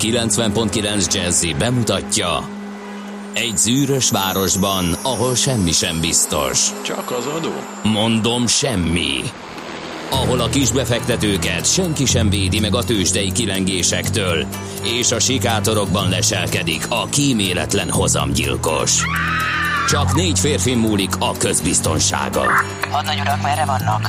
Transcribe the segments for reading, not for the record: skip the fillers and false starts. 90.9 Jazzy bemutatja: egy zűrös városban, ahol semmi sem biztos. Csak az adó? Mondom, semmi. Ahol a kisbefektetőket senki sem védi meg a tőzsdei kilengésektől, és a sikátorokban leselkedik a kíméletlen hozamgyilkos. Csak négy férfi múlik a közbiztonsága. Hadnagy urak, merre vannak?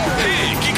Hé, kik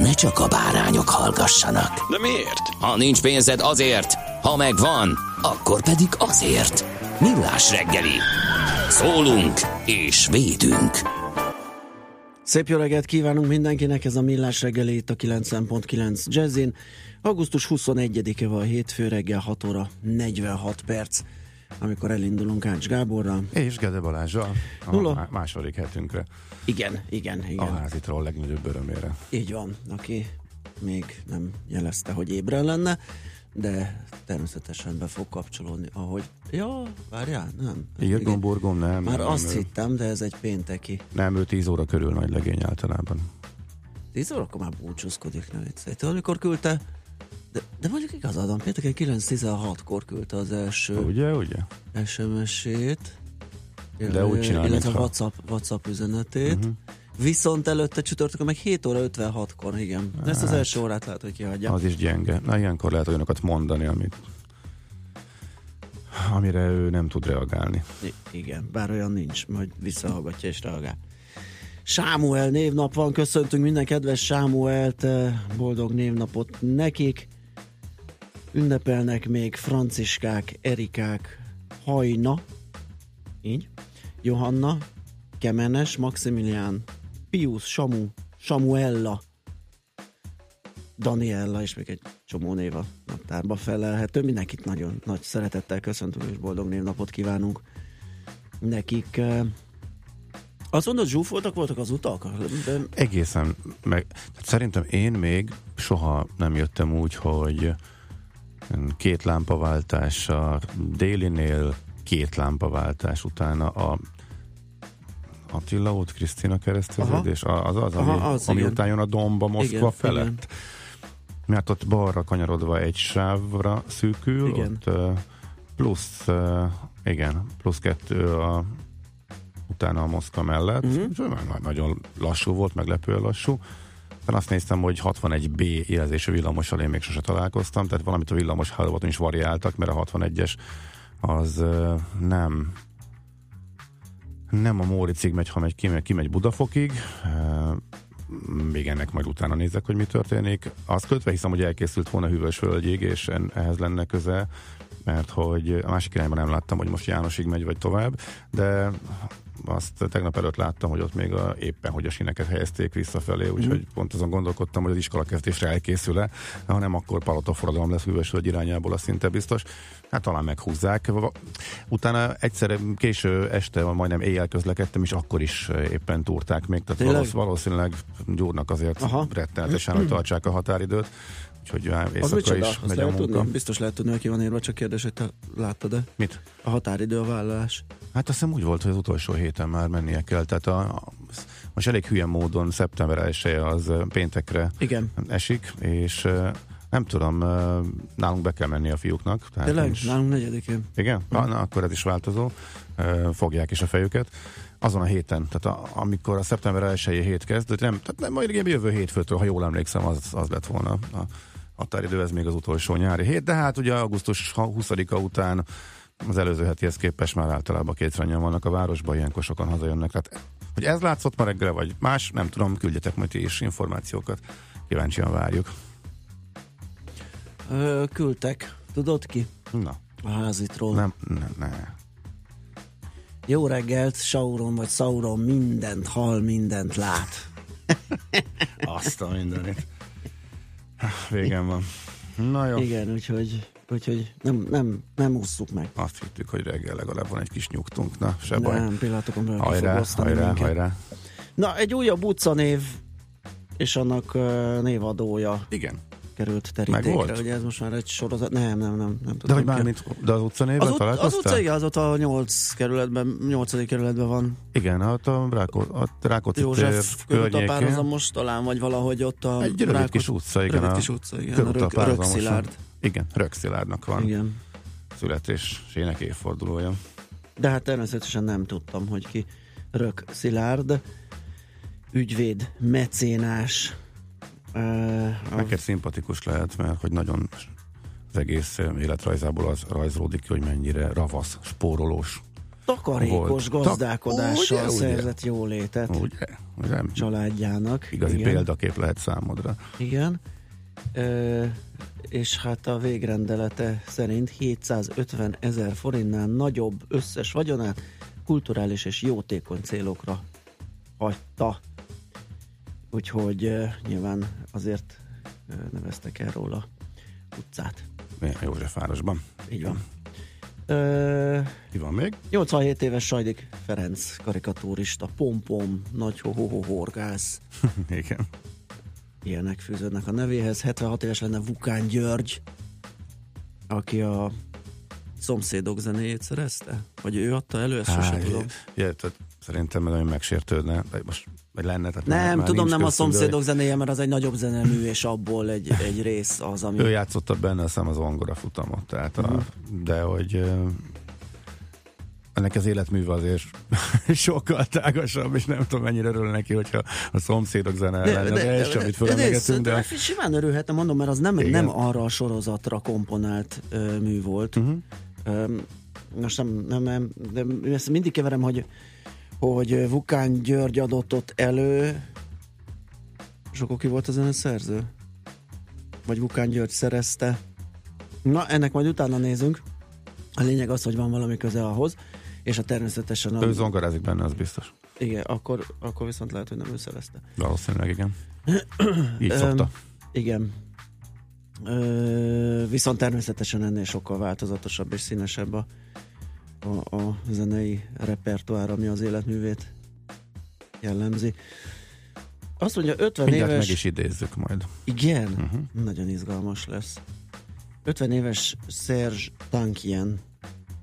ne csak a bárányok hallgassanak. De miért? Ha nincs pénzed, azért, ha megvan, akkor pedig azért. Millás reggeli. Szólunk és védünk. Szép jó reggelt kívánunk mindenkinek, ez a Millás reggeli itt a 90.9 Jazzin. Augusztus 21-e van, hétfő reggel 6 óra 46 perc. Amikor elindulunk Ács Gáborral. És Gede Balázsral a második hetünkre. Igen. A házitról legnagyobb örömére. Így van, aki még nem jelezte, hogy ébren lenne, de természetesen be fog kapcsolódni, ahogy... Ja, várjál, nem. Írgom-borgom, nem. Már nem, azt hittem, de ez egy pénteki. Nem, ő 10 óra körül nagy legény általában. 10 órakor már búcsúzkodik, nem egyszer. Tudod, mikor küldte... De mondjuk igazad van, pénteken 9-16-kor küldte az első ugye? SMS-ét, illetve WhatsApp üzenetét, viszont előtte csütörtökön meg 7 óra 56-kor, igen. De ezt az első órát lehet, hogy kihagyja. Az is gyenge. Na, ilyenkor lehet olyanokat mondani, amire ő nem tud reagálni. Igen, bár olyan nincs, majd visszahallgatja és reagál. Sámuel névnap van, köszöntünk minden kedves Sámuelt, boldog névnapot nekik. Ünnepelnek még Franciskák, Erikák, Hajna, így, Johanna, Kemenes, Maximilián, Pius, Samu, Samuella, Daniella, és még egy csomó név a naptárba felelhető. Mindenkit nagyon nagy szeretettel köszöntünk, és boldog névnapot kívánunk nekik. Azt mondod, zsúfoltak voltak az utak? De... Egészen. Szerintem én még soha nem jöttem úgy, hogy 2 lámpaváltás a délinél, 2 lámpaváltás utána a Attila út, Krisztina kereszteződés, ami után jön a Domba Moszkva felett. Igen. Mert ott balra kanyarodva egy sávra szűkül, ott plusz 2 utána a Moszkva mellett, nagyon lassú volt, meglepően lassú. De azt néztem, hogy 61B jelzésű villamossal én még sose találkoztam, tehát valamit a villamos hálózaton is variáltak, mert a 61-es az nem a Móricig megy, ha kimegy Budafokig. Még ennek majd utána nézek, hogy mi történik. Azt kötve hiszem, hogy elkészült volna Hűvösvölgyig, és ehhez lenne köze, mert hogy a másik irányban nem láttam, hogy most Jánosig megy, vagy tovább, de azt tegnap előtt láttam, hogy ott még éppen hogy a síneket helyezték visszafelé, úgyhogy pont azon gondolkodtam, hogy az iskolakezdésre elkészül-e, hanem akkor palotaforradalom lesz Hűvösvölgy irányából, az szinte biztos. Hát talán meghúzzák. Utána egyszerre késő este, majdnem éjjel közlekedtem, és akkor is éppen túrták még, tehát valószínűleg gyúrnak azért rettenetesen, hogy tartsák a határidőt. Úgyhogy éjszakra is megy a munka. Tudni? Biztos lehet tudni, aki van írva, csak kérdés, hogy te láttad-e? Mit? A határidő, a vállalás. Hát azt hiszem úgy volt, hogy az utolsó héten már mennie kell. Tehát most elég hülyen módon szeptember 1-e az péntekre esik, és nem tudom, nálunk be kell menni a fiúknak. Tényleg? Nálunk 4-én. Igen? Na, akkor ez is változó. Fogják is a fejüket. Azon a héten, tehát amikor a szeptember 1-i hét kezdődött, tehát majd igen, jövő hétfőtől, ha jól emlékszem, az lett volna a határidő, ez még az utolsó nyári hét, de hát ugye augusztus 20-a után az előző hetihez képest már általában kétrannyian vannak a városban, ilyenkor sokan hazajönnek, tehát hogy ez látszott ma reggel, vagy más, nem tudom, küldjetek majd ti is információkat, kíváncsian várjuk. Küldtek, tudod ki? Na. A házitról. Nem. Jó reggelt, Sauron vagy Sauron, mindent hall, mindent lát. Azt a mindenit. Végén van. Na jó. Igen, úgyhogy nem ússzuk meg. Azt hittük, hogy reggel legalább van egy kis nyugtunk. Na, se baj. Nem, pillanatokon belül kifogosztam hajrá. Na, egy újabb utcanév és annak névadója. Igen. Került terítékre, hogy ez most már egy sorozat. Nem tudom. De hogy bármit, de az utcanévet találkoztál? Az utca, igen, az ott a 8. kerületben van. Igen, hát a Rákóczi tér környékén. Most talán, vagy valahogy ott a egy rövid kis utca, igen. Rövid kis utca, igen. A Rök Szilárd. Igen, Rök Szilárdnak van. Igen. Születésének évfordulója. De hát természetesen nem tudtam, hogy ki Rök Szilárd. Ügyvéd, mecénás. Neked szimpatikus lehet, mert hogy nagyon az egész életrajzából az rajzolódik ki, hogy mennyire ravasz, spórolós. Takarékos gazdálkodással szerzett jólétet családjának. Igazi igen. Példakép lehet számodra. Igen. És hát a végrendelete szerint 750 000 forintnál nagyobb összes vagyonát kulturális és jótékony célokra hagyta. Úgyhogy nyilván azért neveztek el róla utcát. Józsefvárosban. Így van. Ki van még? 87 éves Sajdik Ferenc karikatúrista, pompom, nagy horgász. Igen. Ilyenek fűződnek a nevéhez. 76 éves lenne Vukán György, aki a Szomszédok zenéjét szerezte? Vagy ő adta elő? Ezt sosem tudom. Szerintem nagyon megsértődne, most, vagy lenne. Nem, tudom, nem a Szomszédok zenéje, mert az egy nagyobb zenemű, és abból egy rész az, ami... Ő játszotta benne, azt hiszem, az ongora futamot, tehát de hogy ennek az életműve azért sokkal tágasabb, és nem tudom, mennyire örül neki, hogyha a Szomszédok zene lenne, és amit fölemlegetünk, de... Simán örülhetne, mondom, mert az nem arra a sorozatra komponált mű volt. Most nem, de ezt mindig keverem, hogy Vukán György adott ott elő, és akkor ki volt a zeneszerző? Vagy Vukán György szerezte? Na, ennek majd utána nézünk. A lényeg az, hogy van valami köze ahhoz, és a természetesen... Ő zongorázik benne, az biztos. Igen, akkor viszont lehet, hogy nem ő szerezte. Valószínűleg, igen. Így szokta. Igen. Viszont természetesen ennél sokkal változatosabb és színesebb a zenei repertoár, ami az életművét jellemzi. Azt mondja, 50 mindjárt éves... meg is idézzük majd. Igen? Nagyon izgalmas lesz. 50 éves Serge Tankian.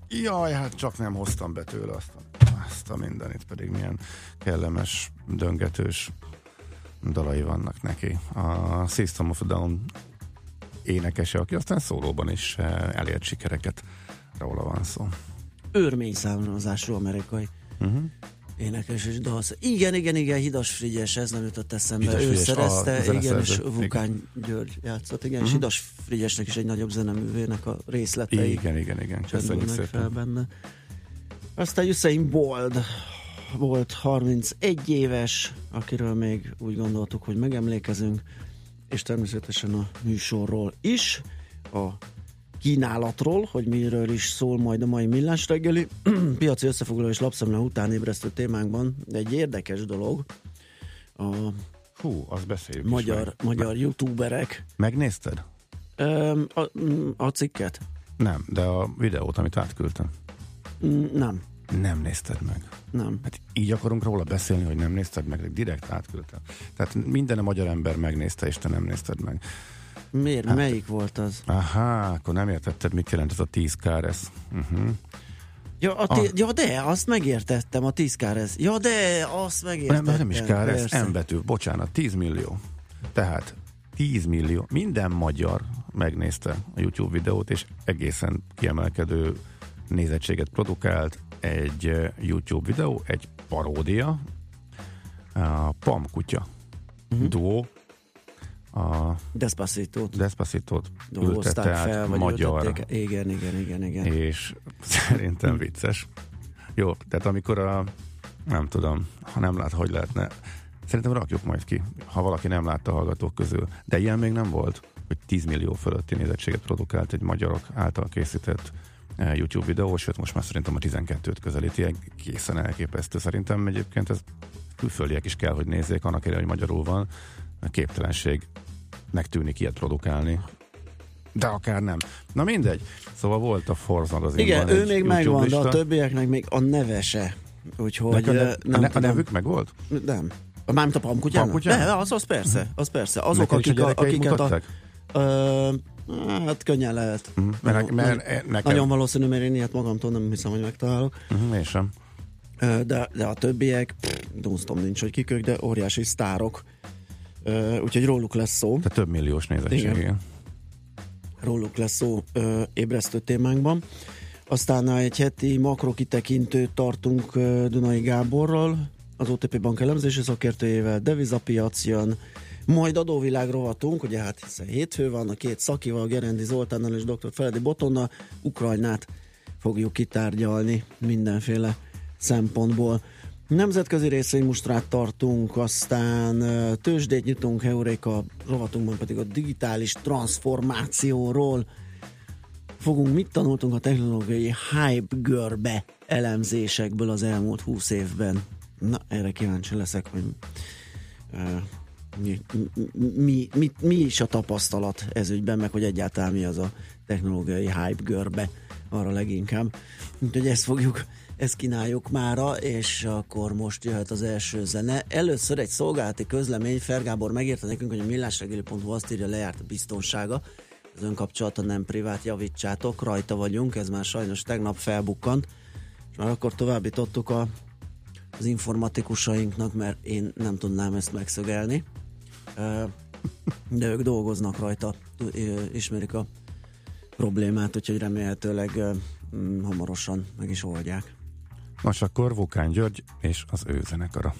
Jaj, hát csak nem hoztam be tőle azt a mindenit, pedig milyen kellemes, döngetős dalai vannak neki. A System of a Down énekese, aki aztán szólóban is elért sikereket, róla van szó. Örmény származású amerikai énekes és dalsz. Igen, Hidas Frigyes, ez nem jutott eszembe. Hidas ő Frigyes, szerezte, igen, és Vukán György játszott. Igen, és Hidas Frigyesnek is egy nagyobb zeneművének a részletei. Igen, köszönjük szépen. Benne. Aztán Jusszeim Bold volt 31 éves, akiről még úgy gondoltuk, hogy megemlékezünk, és természetesen a műsorról is, a kínálatról, hogy miről is szól majd a mai millás reggeli. Piaci összefoglaló és lapszemle után ébresztő témánkban egy érdekes dolog. Azt beszéljük magyar youtuberek. Megnézted? A cikket? Nem, de a videót, amit átküldtem. Nem. Nem nézted meg. Nem. Hát így akarunk róla beszélni, hogy nem nézted meg, direkt átküldtem. Tehát minden a magyar ember megnézte, és te nem nézted meg. Miért? Hát, melyik volt az? Aha, akkor nem értetted, mit jelent ez a 10 káresz. Ja, de, azt megértettem, a 10 káresz. Ja, de, azt megértettem. Nem is káresz, M betű, bocsánat, 10 millió. Tehát 10 millió, minden magyar megnézte a YouTube videót, és egészen kiemelkedő nézettséget produkált egy YouTube videó, egy paródia, a Pam Kutya duó, a Despacitót ültette át magyarra. Igen. És szerintem vicces. Jó, tehát amikor nem tudom, ha nem lát, hogy lehetne. Szerintem rakjuk majd ki, ha valaki nem látta a hallgatók közül. De ilyen még nem volt, hogy 10 millió fölötti nézettséget produkált egy magyarok által készített YouTube videó, sőt most már szerintem a 12-t közelíti, egészen elképesztő. Szerintem egyébként ez külföldiek is kell, hogy nézzék, annak ellenére, hogy magyarul van. A képtelenség tűnik ilyet produkálni. De akár nem. Na mindegy. Szóval volt a Forz magazinban. Igen, ő még megvan, de a többieknek még a neve se. Úgyhogy a nevük megvolt? Nem. Mármint a Pam Kutyának? De, az persze. Az persze. Azok, akiket a... hát könnyen lehet. Mert nagyon valószínű, mert én ilyet magamtól nem hiszem, hogy megtalálok. Én sem. De a többiek, dunsztom nincs, hogy kikök, de óriási sztárok. Úgyhogy róluk lesz szó. Tehát több milliós nézettség. Róluk lesz szó ébresztő témánkban. Aztán egy heti makrokitekintőt tartunk Dunai Gáborral, az OTP Bank elemzési szakértőjével, devizapiac jön, majd adóvilág rovatunk, ugye hát hiszen hétfő van, a két szakival, Gerendi Zoltánnal és dr. Feledi Botonnal, Ukrajnát fogjuk kitárgyalni mindenféle szempontból. Nemzetközi részvénymustrát tartunk, aztán tőzsdét nyitunk, Euréka rovatunkban pedig a digitális transformációról fogunk, mit tanultunk a technológiai hype görbe elemzésekből az elmúlt 20 évben. Na, erre kíváncsi leszek, hogy mi is a tapasztalat ez ügyben, meg hogy egyáltalán mi az a technológiai hype görbe, arra leginkább. Úgyhogy ezt kínáljuk mára, és akkor most jöhet az első zene. Először egy szolgálati közlemény, Fer Gábor megírta nekünk, hogy a millásregeli.hu azt írja, lejárt a biztonsága, az önkapcsolata nem privát, javítsátok, rajta vagyunk, ez már sajnos tegnap felbukkant, és már akkor továbbítottuk az informatikusainknak, mert én nem tudnám ezt megszögelni, de ők dolgoznak rajta, ismerik a problémát, úgyhogy remélhetőleg hamarosan meg is oldják. Most akkor Vukán György és az ő zenekara.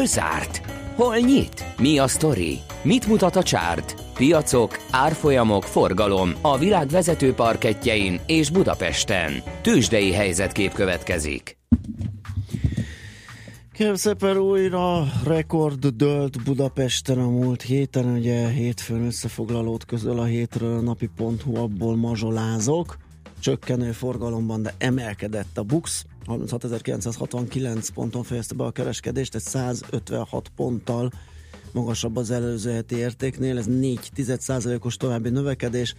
Hol zárt? Hol nyit? Mi a sztori? Mit mutat a csárt? Piacok, árfolyamok, forgalom a világ vezető parkettjein és Budapesten. Tőzsdei helyzetkép következik. Kérem szépen, újra rekord dölt Budapesten a múlt héten, ugye hétfőn összefoglalót közöl a hétről a napi.hu, abból mazsolázok. Csökkenő forgalomban, de emelkedett a BUX. 36.969 ponton fejezte be a kereskedést, egy 156 ponttal magasabb az előző heti értéknél, ez 0,4%-os további növekedés.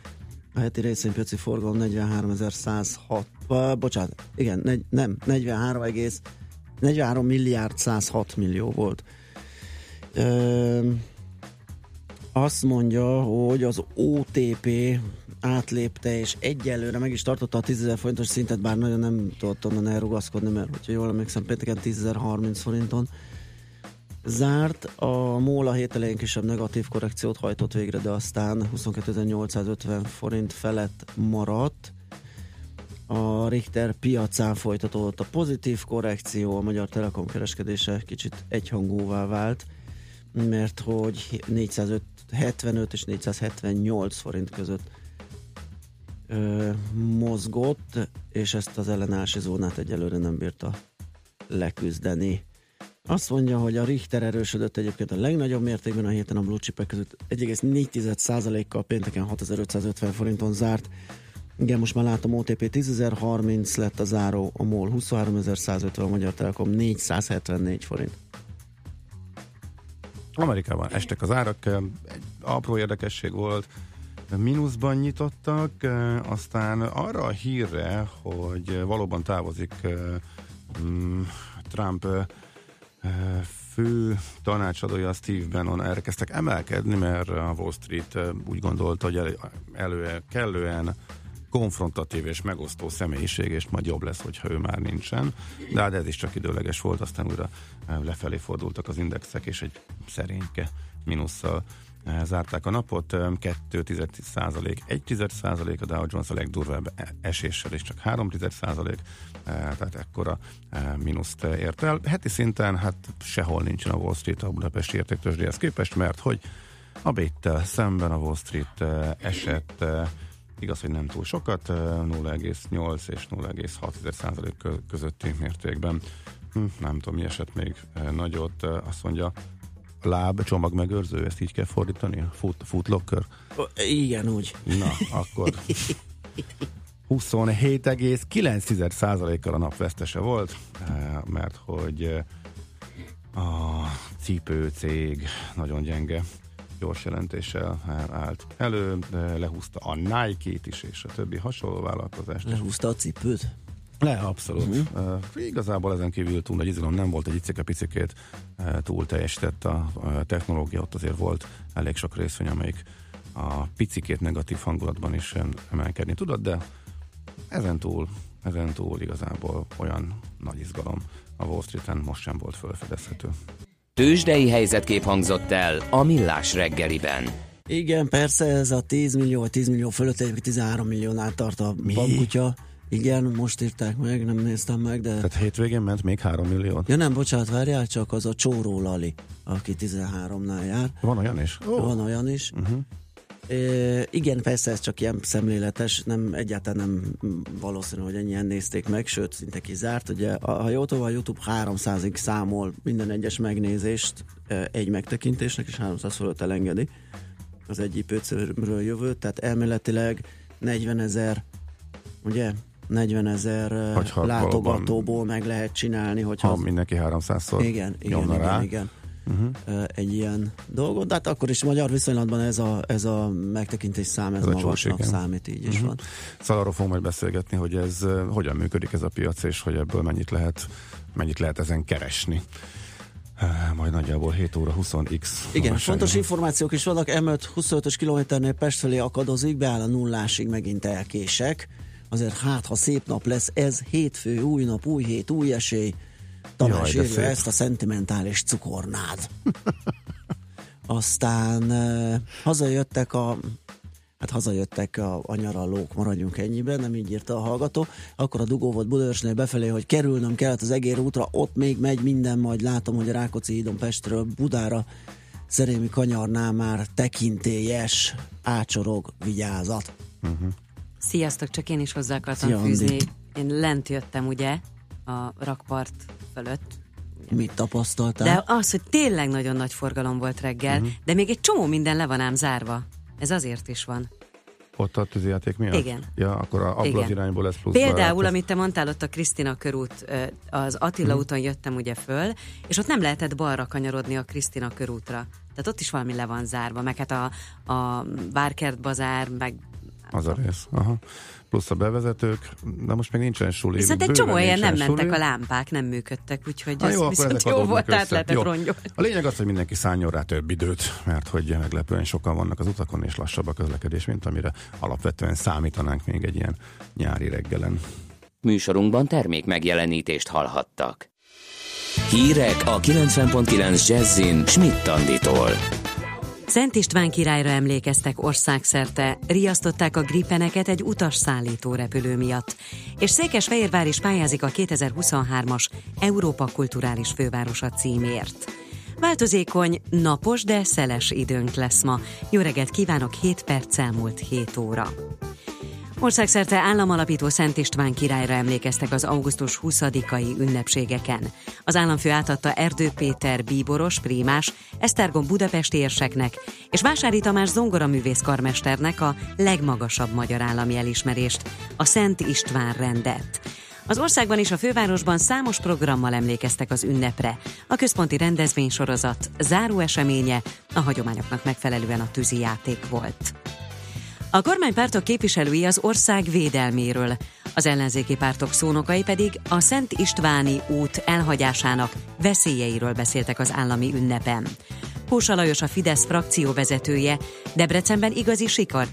A heti részvénypiaci forgalom 43 milliárd 106 millió volt. Azt mondja, hogy az OTP átlépte, és egyelőre meg is tartotta a 10.000 forintos szintet, bár nagyon nem tudott onnan elrugaszkodni, mert hogyha jól emlékszem, pénteken 10.030 forinton zárt. A MOL a hét elején kisebb negatív korrekciót hajtott végre, de aztán 22.850 forint felett maradt. A Richter piacán folytatódott a pozitív korrekció, a Magyar Telekom kereskedése kicsit egyhangúvá vált, mert hogy 475 és 478 forint között mozgott, és ezt az ellenállási zónát egyelőre nem bírta leküzdeni. Azt mondja, hogy a Richter erősödött egyébként a legnagyobb mértékben a héten a blue chipek között, 1,4%-kal pénteken 6550 forinton zárt. Igen, most már látom, OTP 10.030 lett a záró, a MOL 23.150, a Magyar Telekom 474 forint. Amerikában estek az árak, egy apró érdekesség volt, mínuszban nyitottak, aztán arra a hírre, hogy valóban távozik Trump fő tanácsadója, Steve Bannon, elkezdtek emelkedni, mert a Wall Street úgy gondolta, hogy kellően konfrontatív és megosztó személyiség, és majd jobb lesz, hogyha ő már nincsen. De hát ez is csak időleges volt, aztán újra lefelé fordultak az indexek, és egy szerényke mínusszal zárták a napot. 0,2%, 1%, a Dow Jones a legdurvább eséssel is csak 3%, tehát ekkora mínuszt ért el. Heti szinten hát sehol nincsen a Wall Street a budapesti értéktőzsdéhez képest, mert hogy a BET-tel szemben a Wall Street esett, igaz, hogy nem túl sokat, 0,8 és 0,6% közötti mértékben. Nem tudom, mi esett még nagyot, azt mondja, láb, csomag megőrző, ezt így kell fordítani? Footlocker? Igen, úgy. Na, akkor 27,9%-kal a nap vesztese volt, mert hogy a cipőcég nagyon gyenge gyors jelentéssel állt elő, lehúzta a Nike-t is, és a többi hasonló vállalkozást. Lehúzta a cipőt? Le, abszolút. Igazából ezen kívül túl nagy izgalom nem volt, egy icike-picikét túl teljesített a technológia, ott azért volt elég sok részvény, amelyik a picikét negatív hangulatban is emelkedni tudott, de ezen túl igazából olyan nagy izgalom a Wall Street-en most sem volt felfedezhető. Tőzsdei helyzetkép hangzott el a Millás reggeliben. Igen, persze, ez a 10 millió, vagy 10 millió fölött, 13 milliónál tart a Pam Kutya. Igen, most írták meg, nem néztem meg, de... Tehát hétvégén ment még 3 millió. Ja nem, bocsánat, várjál, csak az a Csóró Lali, aki 13-nál jár. Van olyan is? Oh. Van olyan is. Uh-huh. Igen, persze, ez csak ilyen szemléletes, nem, egyáltalán nem valószínű, hogy ennyien nézték meg, sőt, szinte kizárt. Ugye, ha jól tudom, a YouTube 300-ig számol minden egyes megnézést egy megtekintésnek, és 300 fölött elengedi az egy IP-ről jövőt, tehát elméletileg 40 ezer látogatóból meg lehet csinálni, hogyha... Ha mindenki 300-szor nyomna rá. Igen. Uh-huh. Egy ilyen dolgot, de hát akkor is magyar viszonylatban ez a megtekintés szám, ez magasnak számít, így is van. Szóval arról fogunk majd beszélgetni, hogy ez hogyan működik ez a piac, és hogy ebből mennyit lehet ezen keresni. Majd nagyjából 7 óra 20x. Igen, fontos információk is vannak, M5 25-ös kilométernél Pest felé akadozik, beáll a nullásig, megint elkések. Azért hát, ha szép nap lesz, ez hétfő, új nap, új hét, új esély. Tamás írja ezt a szentimentális cukornád. Aztán hazajöttek a hát hazajöttek a nyaralók, maradjunk ennyiben, nem így írta a hallgató. Akkor a dugó volt Budaörsnél befelé, hogy kerülnöm kellett az Egér útra, ott még megy minden, majd látom, hogy a Rákóczi hídon Pestről Budára Szerémi kanyarnál már tekintélyes, ácsorog, vigyázat. Uh-huh. Sziasztok, csak én is hozzá akartam fűzni. Én lent jöttem ugye a rakpart fölött. Mit tapasztaltál? De az, hogy tényleg nagyon nagy forgalom volt reggel, de még egy csomó minden le van ám zárva. Ez azért is van. Ott a tűzijáték miatt? Igen. Ja, akkor abból az irányból lesz plusz. Például, amit te mondtál, ott a Krisztina körút, az Attila úton jöttem ugye föl, és ott nem lehetett balra kanyarodni a Krisztina körútra. Tehát ott is valami le van zárva, meg hát a Várkert bazár, meg... Az a rész, aha. Plusz a bevezetők, de most még nincsen suli. Viszont egy csomó ilyen nem mentek a lámpák, nem működtek, úgyhogy ez viszont jó volt, tehát lehetett rongyolni. A lényeg az, hogy mindenki szálljon rá több időt, mert hogy meglepően sokan vannak az utakon, és lassabb a közlekedés, mint amire alapvetően számítanánk még egy ilyen nyári reggelen. Műsorunkban termék megjelenítést hallhattak. Hírek a 90.9 Jazzin Schmitt Anditól. Szent István királyra emlékeztek országszerte, riasztották a gripeneket egy utasszállító repülő miatt. És Székesfehérvár is pályázik a 2023-as Európa Kulturális Fővárosa címért. Változékony, napos, de szeles időnk lesz ma. Jó reggelt kívánok, 7 perccel múlt 7 óra. Országszerte államalapító Szent István királyra emlékeztek az augusztus 20-ai ünnepségeken. Az államfő átadta Erdő Péter bíboros, prímás, Esztergom budapesti érseknek és Vásári Tamás zongoraművész karmesternek a legmagasabb magyar állami elismerést, a Szent István rendet. Az országban és a fővárosban számos programmal emlékeztek az ünnepre. A központi rendezvénysorozat záró eseménye a hagyományoknak megfelelően a tűzijáték volt. A kormánypártok képviselői az ország védelméről, az ellenzéki pártok szónokai pedig a Szent Istváni út elhagyásának veszélyeiről beszéltek az állami ünnepen. Kósa Lajos, a Fidesz frakcióvezetője Debrecenben igazi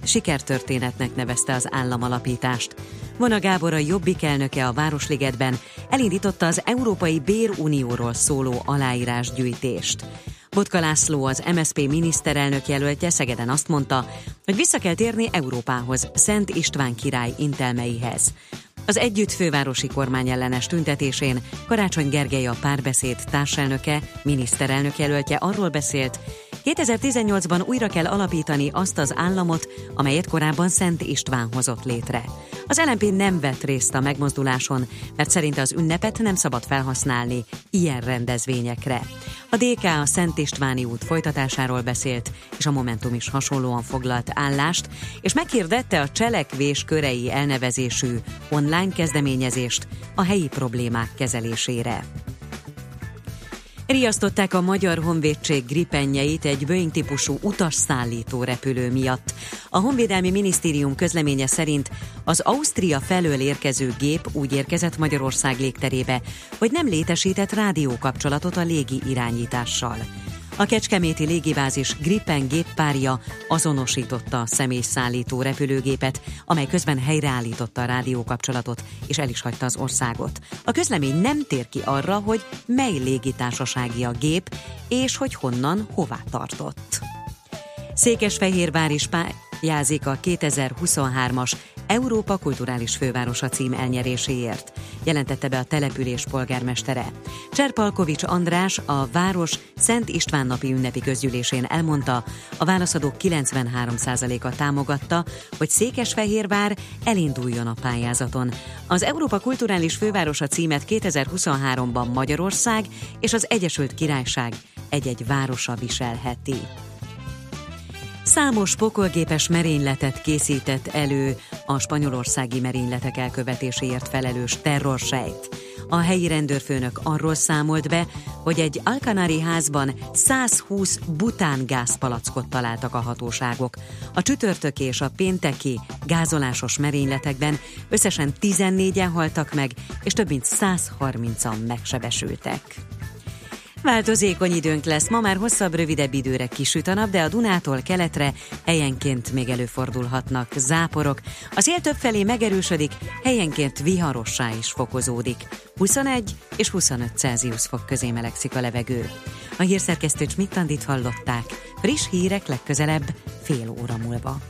sikertörténetnek nevezte az államalapítást. Vona Gábor, a Jobbik elnöke a Városligetben elindította az Európai Bérunióról szóló aláírásgyűjtést. Botka László, az MSZP miniszterelnök jelöltje Szegeden azt mondta, hogy vissza kell térni Európához, Szent István király intelmeihez. Az együtt fővárosi kormányellenes tüntetésén Karácsony Gergely, a Párbeszéd társelnöke, miniszterelnök jelöltje arról beszélt, 2018-ban újra kell alapítani azt az államot, amelyet korábban Szent István hozott létre. Az LMP nem vett részt a megmozduláson, mert szerinte az ünnepet nem szabad felhasználni ilyen rendezvényekre. A DK a Szent Istváni út folytatásáról beszélt, és a Momentum is hasonlóan foglalt állást, és meghirdette a Cselekvés körei elnevezésű online kezdeményezést a helyi problémák kezelésére. Riasztották a Magyar Honvédség gripenjeit egy Boeing-típusú utasszállító repülő miatt. A Honvédelmi Minisztérium közleménye szerint az Ausztria felől érkező gép úgy érkezett Magyarország légterébe, hogy nem létesített rádiókapcsolatot a légi irányítással. A kecskeméti légibázis Gripen géppárja azonosította a személyszállító repülőgépet, amely közben helyreállította a rádiókapcsolatot, és el is hagyta az országot. A közlemény nem tér ki arra, hogy mely légitársasági a gép, és hogy honnan, hová tartott. Székesfehérvár is pályázik a 2023-as Európa Kulturális Fővárosa cím elnyeréséért, jelentette be a település polgármestere. Cserpalkovics András, a város Szent István napi ünnepi közgyűlésén elmondta, a válaszadók 93%-a támogatta, hogy Székesfehérvár elinduljon a pályázaton. Az Európa Kulturális Fővárosa címet 2023-ban Magyarország és az Egyesült Királyság egy-egy városa viselheti. Számos pokolgépes merényletet készített elő a spanyolországi merényletek elkövetéséért felelős terrorsejt. A helyi rendőrfőnök arról számolt be, hogy egy alkanári házban 120 bután-gázpalackot találtak a hatóságok. A csütörtöki és a pénteki gázolásos merényletekben összesen 14-en haltak meg, és több mint 130-an megsebesültek. Változékony időnk lesz, ma már hosszabb, rövidebb időre kisüt a nap, de a Dunától keletre helyenként még előfordulhatnak záporok. A szél többfelé megerősödik, helyenként viharossá is fokozódik. 21 és 25 Celsius fok közé melegszik a levegő. A hírszerkesztő Schmitt Andit hallották, friss hírek legközelebb fél óra múlva.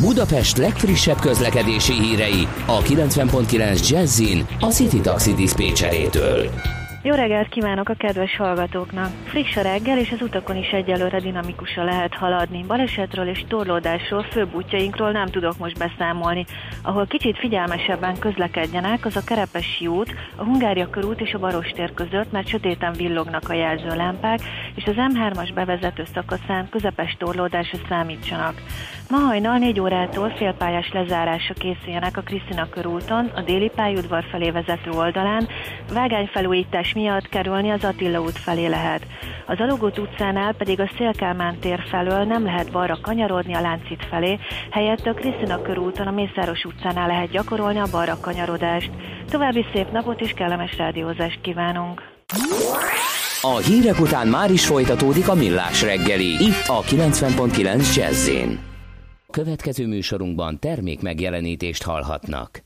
Budapest legfrissebb közlekedési hírei a 90.9 Jazzin a City Taxi diszpécserétől. Jó reggelt kívánok a kedves hallgatóknak! Friss a reggel, és az utakon is egyelőre dinamikusan lehet haladni. Balesetről és torlódásról, főbb útjainkról nem tudok most beszámolni. Ahol kicsit figyelmesebben közlekedjenek, az a Kerepesi út, a Hungária körút és a Barostér között, mert sötéten villognak a jelzőlámpák, és az M3-as bevezető szakaszán közepes torlódásra számítsanak. Ma hajnal 4 órától félpályás lezárásra készüljenek a Krisztina körúton, a déli pályaudvar felé vezető oldalán, vágányfelújítás miatt kerülni az Attila út felé lehet. Az Alogút utcánál pedig a Szél-Kálmán tér felől nem lehet balra kanyarodni a Láncid felé, helyett a Krisztina körúton a Mészáros utcánál lehet gyakorolni a balra kanyarodást. További szép napot és kellemes rádiózást kívánunk! A hírek után már is folytatódik a Millás reggeli, itt a 90.9 Jazz-én. Következő műsorunkban termék megjelenítést hallhatnak.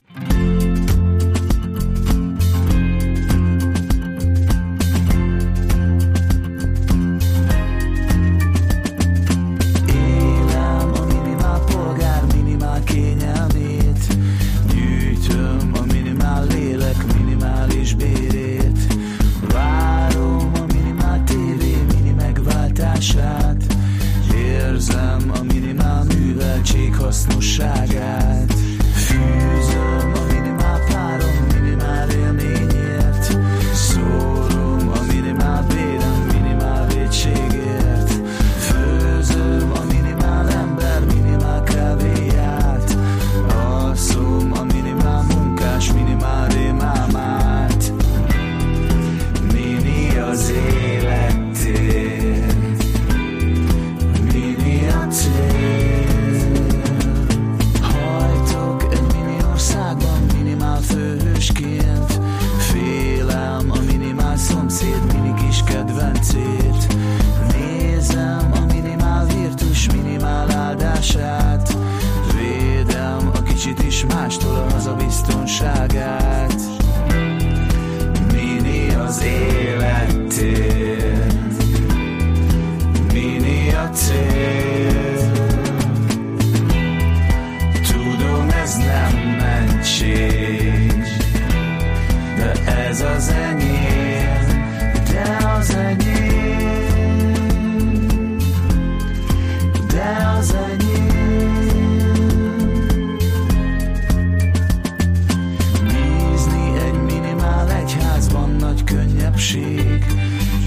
Hasznosságát fűzöm a minimál párom, minimál élményért, szórom a minimál bérem, minimál vétségért, főzöm a minimál ember, minimál kávéját, alszom a minimál munkás, minimál rémámát. Mini az életér, mini a tér. Főhősként félem a minimál szomszéd mini kis kedvencét, nézem a minimál virtus minimál áldását, védem a kicsit is mástól a haza biztonságát. Mini az életér, mini a cél, tudom ez nem mentség, ez az enyém, de az enyém, de az enyém. Nézni egy minimál egyházban nagy könnyebbség,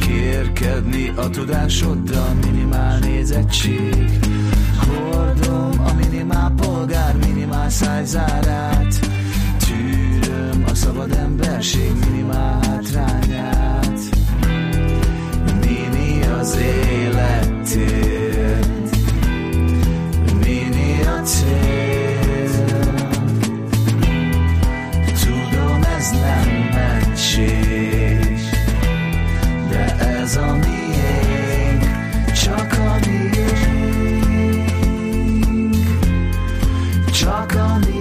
kérkedni a tudásoddal minimál nézettség. Hordom a minimál polgár minimál szájzárát, a szabad emberség minimál hátrányát. Mini az életér, mini a cél, tudom ez nem mentség, de ez a miénk, csak a miénk, csak a miénk.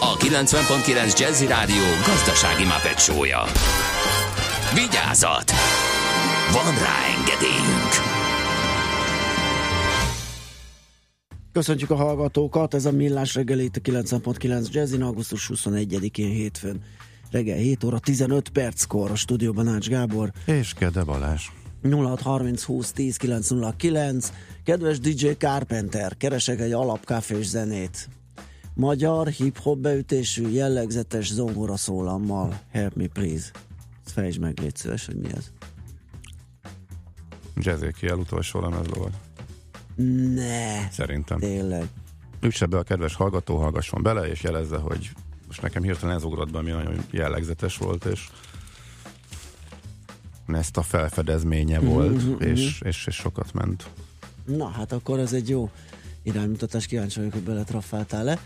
a 90.9 Jazzy Rádió gazdasági Muppet show-ja. Vigyázat! Van rá engedélyünk! Köszöntjük a hallgatókat, ez a Millás reggeli itt a 90.9 Jazzin, augusztus 21-én hétfőn reggel 7 óra 15 perckor a stúdióban Ács Gábor és Gede Balázs. 0630 20 10 909. Kedves DJ Carpenter, keresek egy alapkáfés zenét, magyar hip-hop beütésű jellegzetes zongora szólammal, help me please. Ezt fejtsd meg, légy szíves, hogy mi ez. Jazzéki el utolsó lemez volt. Ne. Szerintem. Tényleg. Üsse be a kedves hallgató, hallgasson bele, és jelezze, hogy most nekem hirtelen ez ugrott be, ami nagyon jellegzetes volt, és ezt a felfedezménye volt, és sokat ment. Na, hát akkor ez egy jó iránymutatás, kíváncsi vagyok, hogy beletrafáltál-e.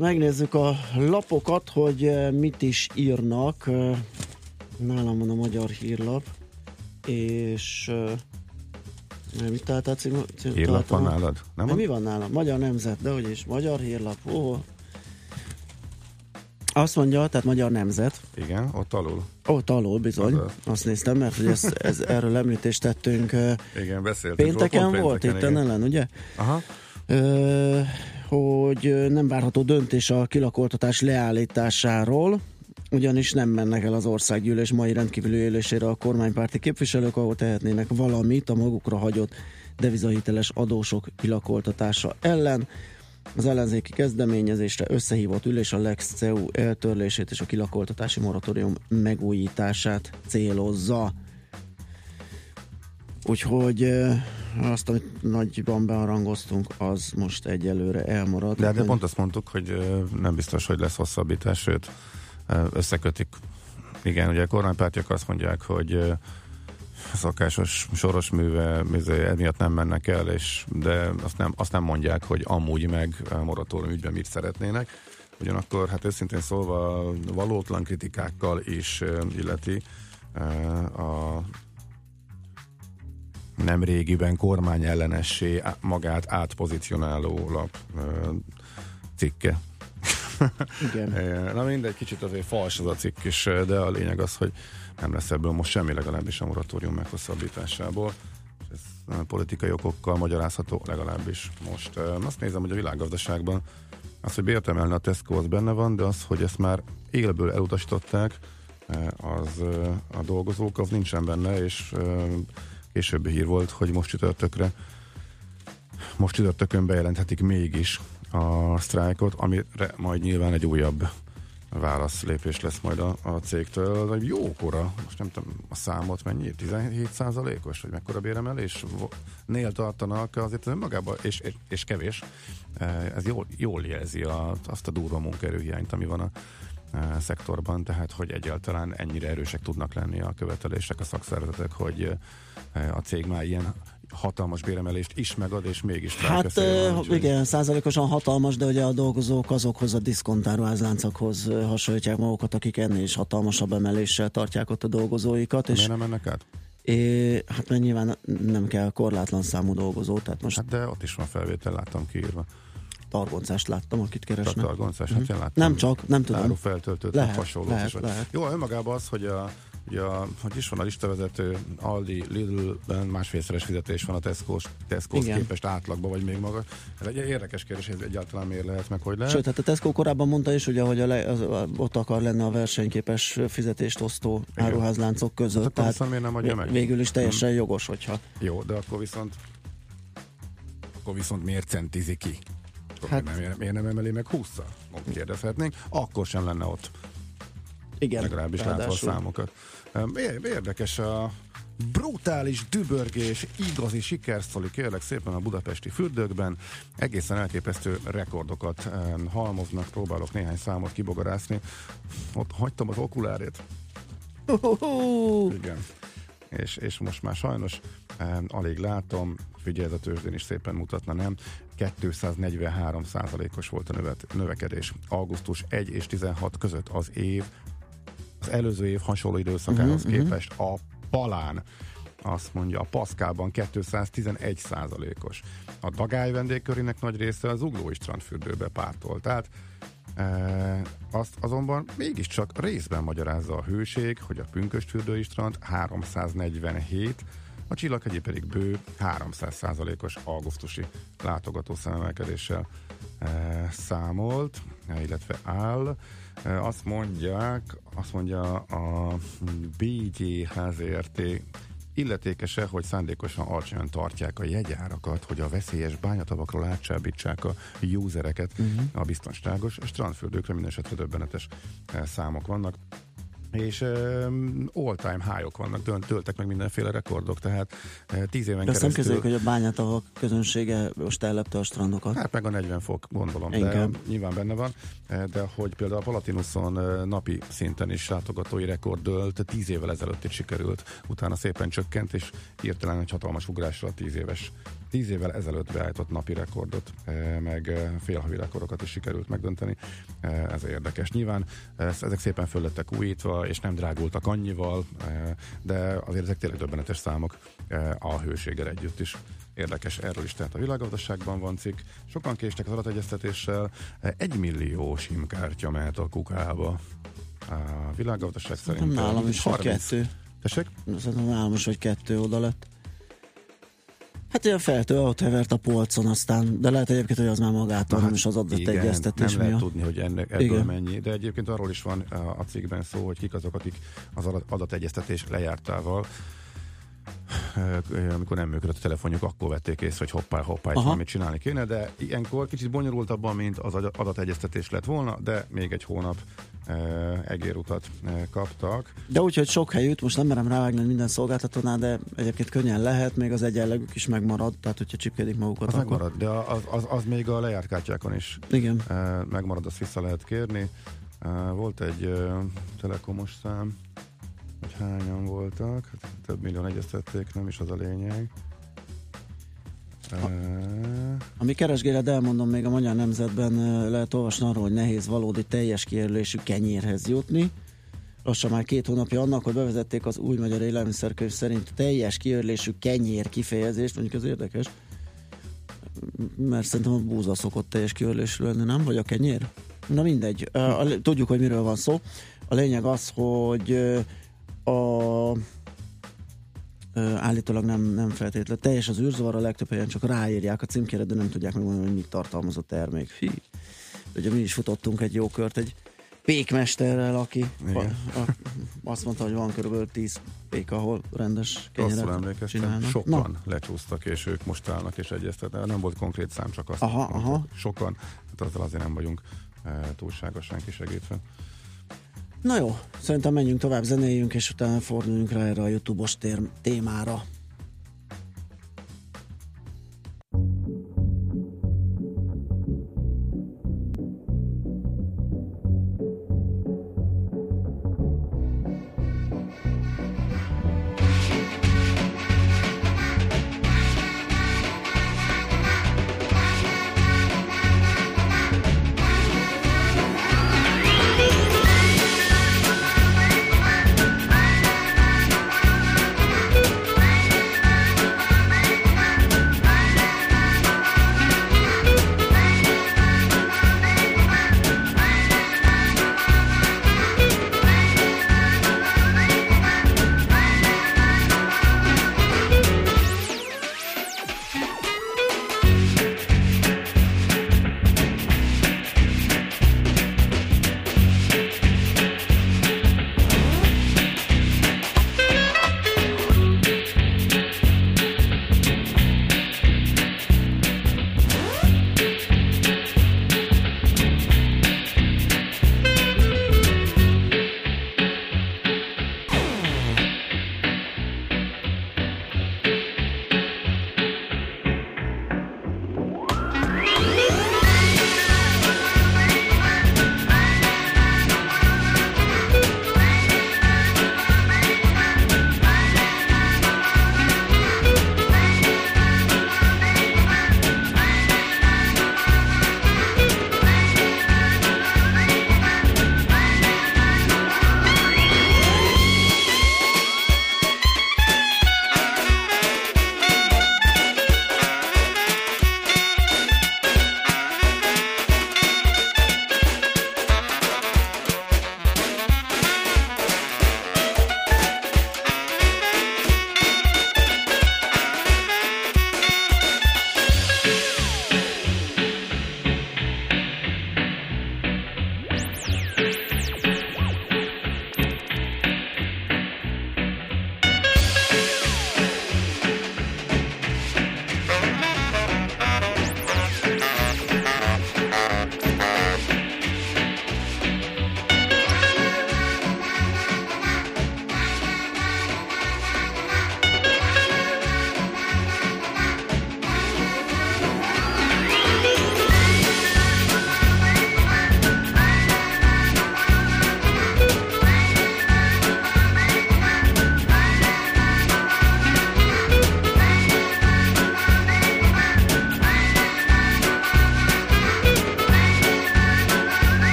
Megnézzük a lapokat, hogy mit is írnak. Nálam van a Magyar Hírlap, és... Mit találtál? Hírlap van nálad? Nem, mi van nálam? Magyar Nemzet, de hogy is Magyar Hírlap. Oh. Azt mondja, tehát Magyar Nemzet. Igen, ott alul. Ott alul, bizony. Azt néztem, mert hogy erről említést tettünk. Igen, beszéltünk. Pénteken volt itt ellen, ugye? Aha. Hogy nem várható döntés a kilakoltatás leállításáról, ugyanis nem mennek el az országgyűlés mai rendkívüli ülésére a kormánypárti képviselők, ahol tehetnének valamit a magukra hagyott devizahiteles adósok kilakoltatása ellen. Az ellenzéki kezdeményezésre összehívott ülés a Lex CEU eltörlését és a kilakoltatási moratórium megújítását célozza. Úgyhogy azt, amit nagyban beharangoztunk, az most egyelőre elmarad. De pont azt mondtuk, hogy nem biztos, hogy lesz hosszabbítás, sőt, összekötik. Igen, ugye a kormánypártiak azt mondják, hogy szakásos soros műve emiatt nem mennek el, de azt nem mondják, hogy amúgy meg moratórium ügyben mit szeretnének. Ugyanakkor, hát őszintén szólva, valótlan kritikákkal is illeti a nemrégiben kormányellenessé magát átpozicionáló lap cikke. Igen. Na mindegy, kicsit azért fals az a cikk is, de a lényeg az, hogy nem lesz ebből most semmi, legalábbis a moratórium meghosszabbításából. És ez politikai okokkal magyarázható, legalábbis most. Azt nézem, hogy a világgazdaságban az, hogy bért emelni a Tesco, az benne van, de az, hogy ezt már élből elutasították, az a dolgozók, az nincsen benne, és későbbi hír volt, hogy most csütörtökön bejelenthetik mégis a sztrájkot, amire majd nyilván egy újabb válaszlépés lesz majd a cégtől. Jókora, most nem tudom a számot mennyi, 17%-os, vagy mekkora béremelésnél tartanak, azért ez önmagában, és kevés, ez jól jelzi azt a durva munkaerőhiányt, ami van a szektorban, tehát hogy egyáltalán ennyire erősek tudnak lenni a követelések, a szakszervezetek, hogy a cég már ilyen hatalmas béremelést is megad, és mégis felköszönöm. Hát igen, százalékosan hatalmas, de ugye a dolgozók azokhoz a diszkontáró árzláncokhoz hasonlítják magukat, akik ennél is hatalmasabb emeléssel tartják ott a dolgozóikat. Miért nem mennek át? Hát mert nyilván nem kell korlátlan számú dolgozó. Tehát most... Hát de ott is van felvétel, láttam kiírva. Targoncást láttam, akit keresnek. Targoncást, hát én láttam. Nem csak, nem tudom. Árufeltöltőt, hasonlót is. Lehet. Jó, önmagában az, hogy hogy is van a listavezető, Aldi, Lidl-ben másfélszeres fizetés van a Tesco-hoz képest átlagban, vagy még maga. Ez egy érdekes kérdés, hogy egyáltalán miért lehet, meg hogy lehet. Sőt, hát a Tesco korábban mondta is, ugye, hogy ott akar lenni a versenyképes fizetést osztó áruházláncok között. Hát akkor miért nem adja meg? Végül is teljesen jogos, hogyha. Jó, de akkor viszont miért centizi ki? Hát. Miért nem emeli meg 20-szal? Kérdezhetnénk, akkor sem lenne ott. Igen, legalábbis látva a számokat. Érdekes a brutális dübörgés, igazi sikersztori, kérlek szépen, a budapesti fürdőkben. Egészen elképesztő rekordokat halmoznak, próbálok néhány számot kibogarászni. Ott hagytam az okulárét. Igen. És most már sajnos alig látom, figyelj, ez a tőzsdén is szépen mutatna, nem? 243%-os volt a növekedés. Augusztus 1 és 16 között az előző év hasonló időszakához képest a Palán, azt mondja, a Paszkában 211%-os. A Dagály vendégkörének nagy része az Zuglói strandfürdőbe pártolt. Tehát azt azonban mégiscsak részben magyarázza a hőség, hogy a pünkösdfürdői strand 347, a Csillaghegyi pedig bő 300%-os augusztusi látogatószámemelkedéssel számolt, illetve áll. Azt mondja a BGHZRT illetékese, hogy szándékosan alacsonyan tartják a jegyárakat, hogy a veszélyes bányatavakról átcsábítsák a usereket a biztonságos strandfürdőkre. Mindenesetre döbbenetes számok vannak. és all-time high-ok vannak, töltek meg mindenféle rekordok, tehát 10 éven keresztül... De azt kezeljük, hogy a bányát a közönsége most ellepte a strandokat. Hát meg a 40 fok, gondolom, inkább. De nyilván benne van, de hogy például a Palatinuson napi szinten is látogatói rekord dölt, 10 évvel ezelőtt is sikerült, utána szépen csökkent, és hirtelen egy hatalmas ugrásra 10 évvel ezelőtt beállított napi rekordot, meg félhavi rekordokat is sikerült megdönteni. Ez érdekes. Nyilván ezek szépen föl lettek újítva, és nem drágultak annyival, de azért ezek tényleg döbbenetes számok a hőséggel együtt is. Érdekes, erről is tehát a világgazdaságban van cikk. Sokan késtek az adategyeztetéssel, 1 millió simkártya mehet a kukába. A világgazdaság szerint... Nálam is, hogy 2. Tessék? Szerintem nálam is, hogy 2 oda lett. Hát olyan feltő, ott hevert a polcon aztán, de lehet egyébként, hogy az már magától hát nem is az adategyeztetés miatt. Nem lehet tudni, hogy ebből mennyi, de egyébként arról is van a cikkben szó, hogy kik azok, akik az adategyeztetés lejártával, amikor nem működött a telefonjuk, akkor vették észre, hogy hoppá, valamit csinálni kéne, de ilyenkor kicsit bonyolultabban, mint az adategyeztetés lett volna, de még egy hónap egérutat kaptak. De úgyhogy sok hely jut, most nem merem rávágni, hogy minden szolgáltatónál, de egyébként könnyen lehet, még az egyenlegük is megmarad, tehát hogyha csipkedik magukat. Az akkor... megmarad, de az még a lejárt kártyákon is. Igen. Megmarad, azt vissza lehet kérni. Volt egy telekomos szám, hogy hányan voltak, több millió egyeztették, nem is az a lényeg. Ami keresgéled, elmondom, még a Magyar Nemzetben lehet olvasni arról, hogy nehéz valódi teljes kijelölésű kenyérhez jutni. Lassan már 2 hónapja annak, hogy bevezették az új magyar élelmiszerkönyv szerint teljes kijelölésű kenyér kifejezést, mondjuk ez érdekes, mert szerintem a búza szokott teljes kijelölésű lenni, nem? Vagy a kenyér? Na mindegy, tudjuk, hogy miről van szó. A lényeg az, hogy állítólag nem feltétlenül teljes az űrzavar, a legtöbb helyen csak ráírják a címkére, de nem tudják megmondani, hogy mit tartalmaz a termék. Ugye mi is futottunk egy jó kört egy pékmesterrel, aki azt mondta, hogy van körülbelül 10 pék, ahol rendes kenyeret csinálnak. Sokan lecsúsztak, és ők most állnak és egyeztetnek. Nem volt konkrét szám, csak azt mondta. Sokan, hát azzal azért nem vagyunk túlságosan kisegítve. Na jó, szerintem menjünk tovább, zenéljünk, és utána forduljunk rá erre a YouTube-os témára.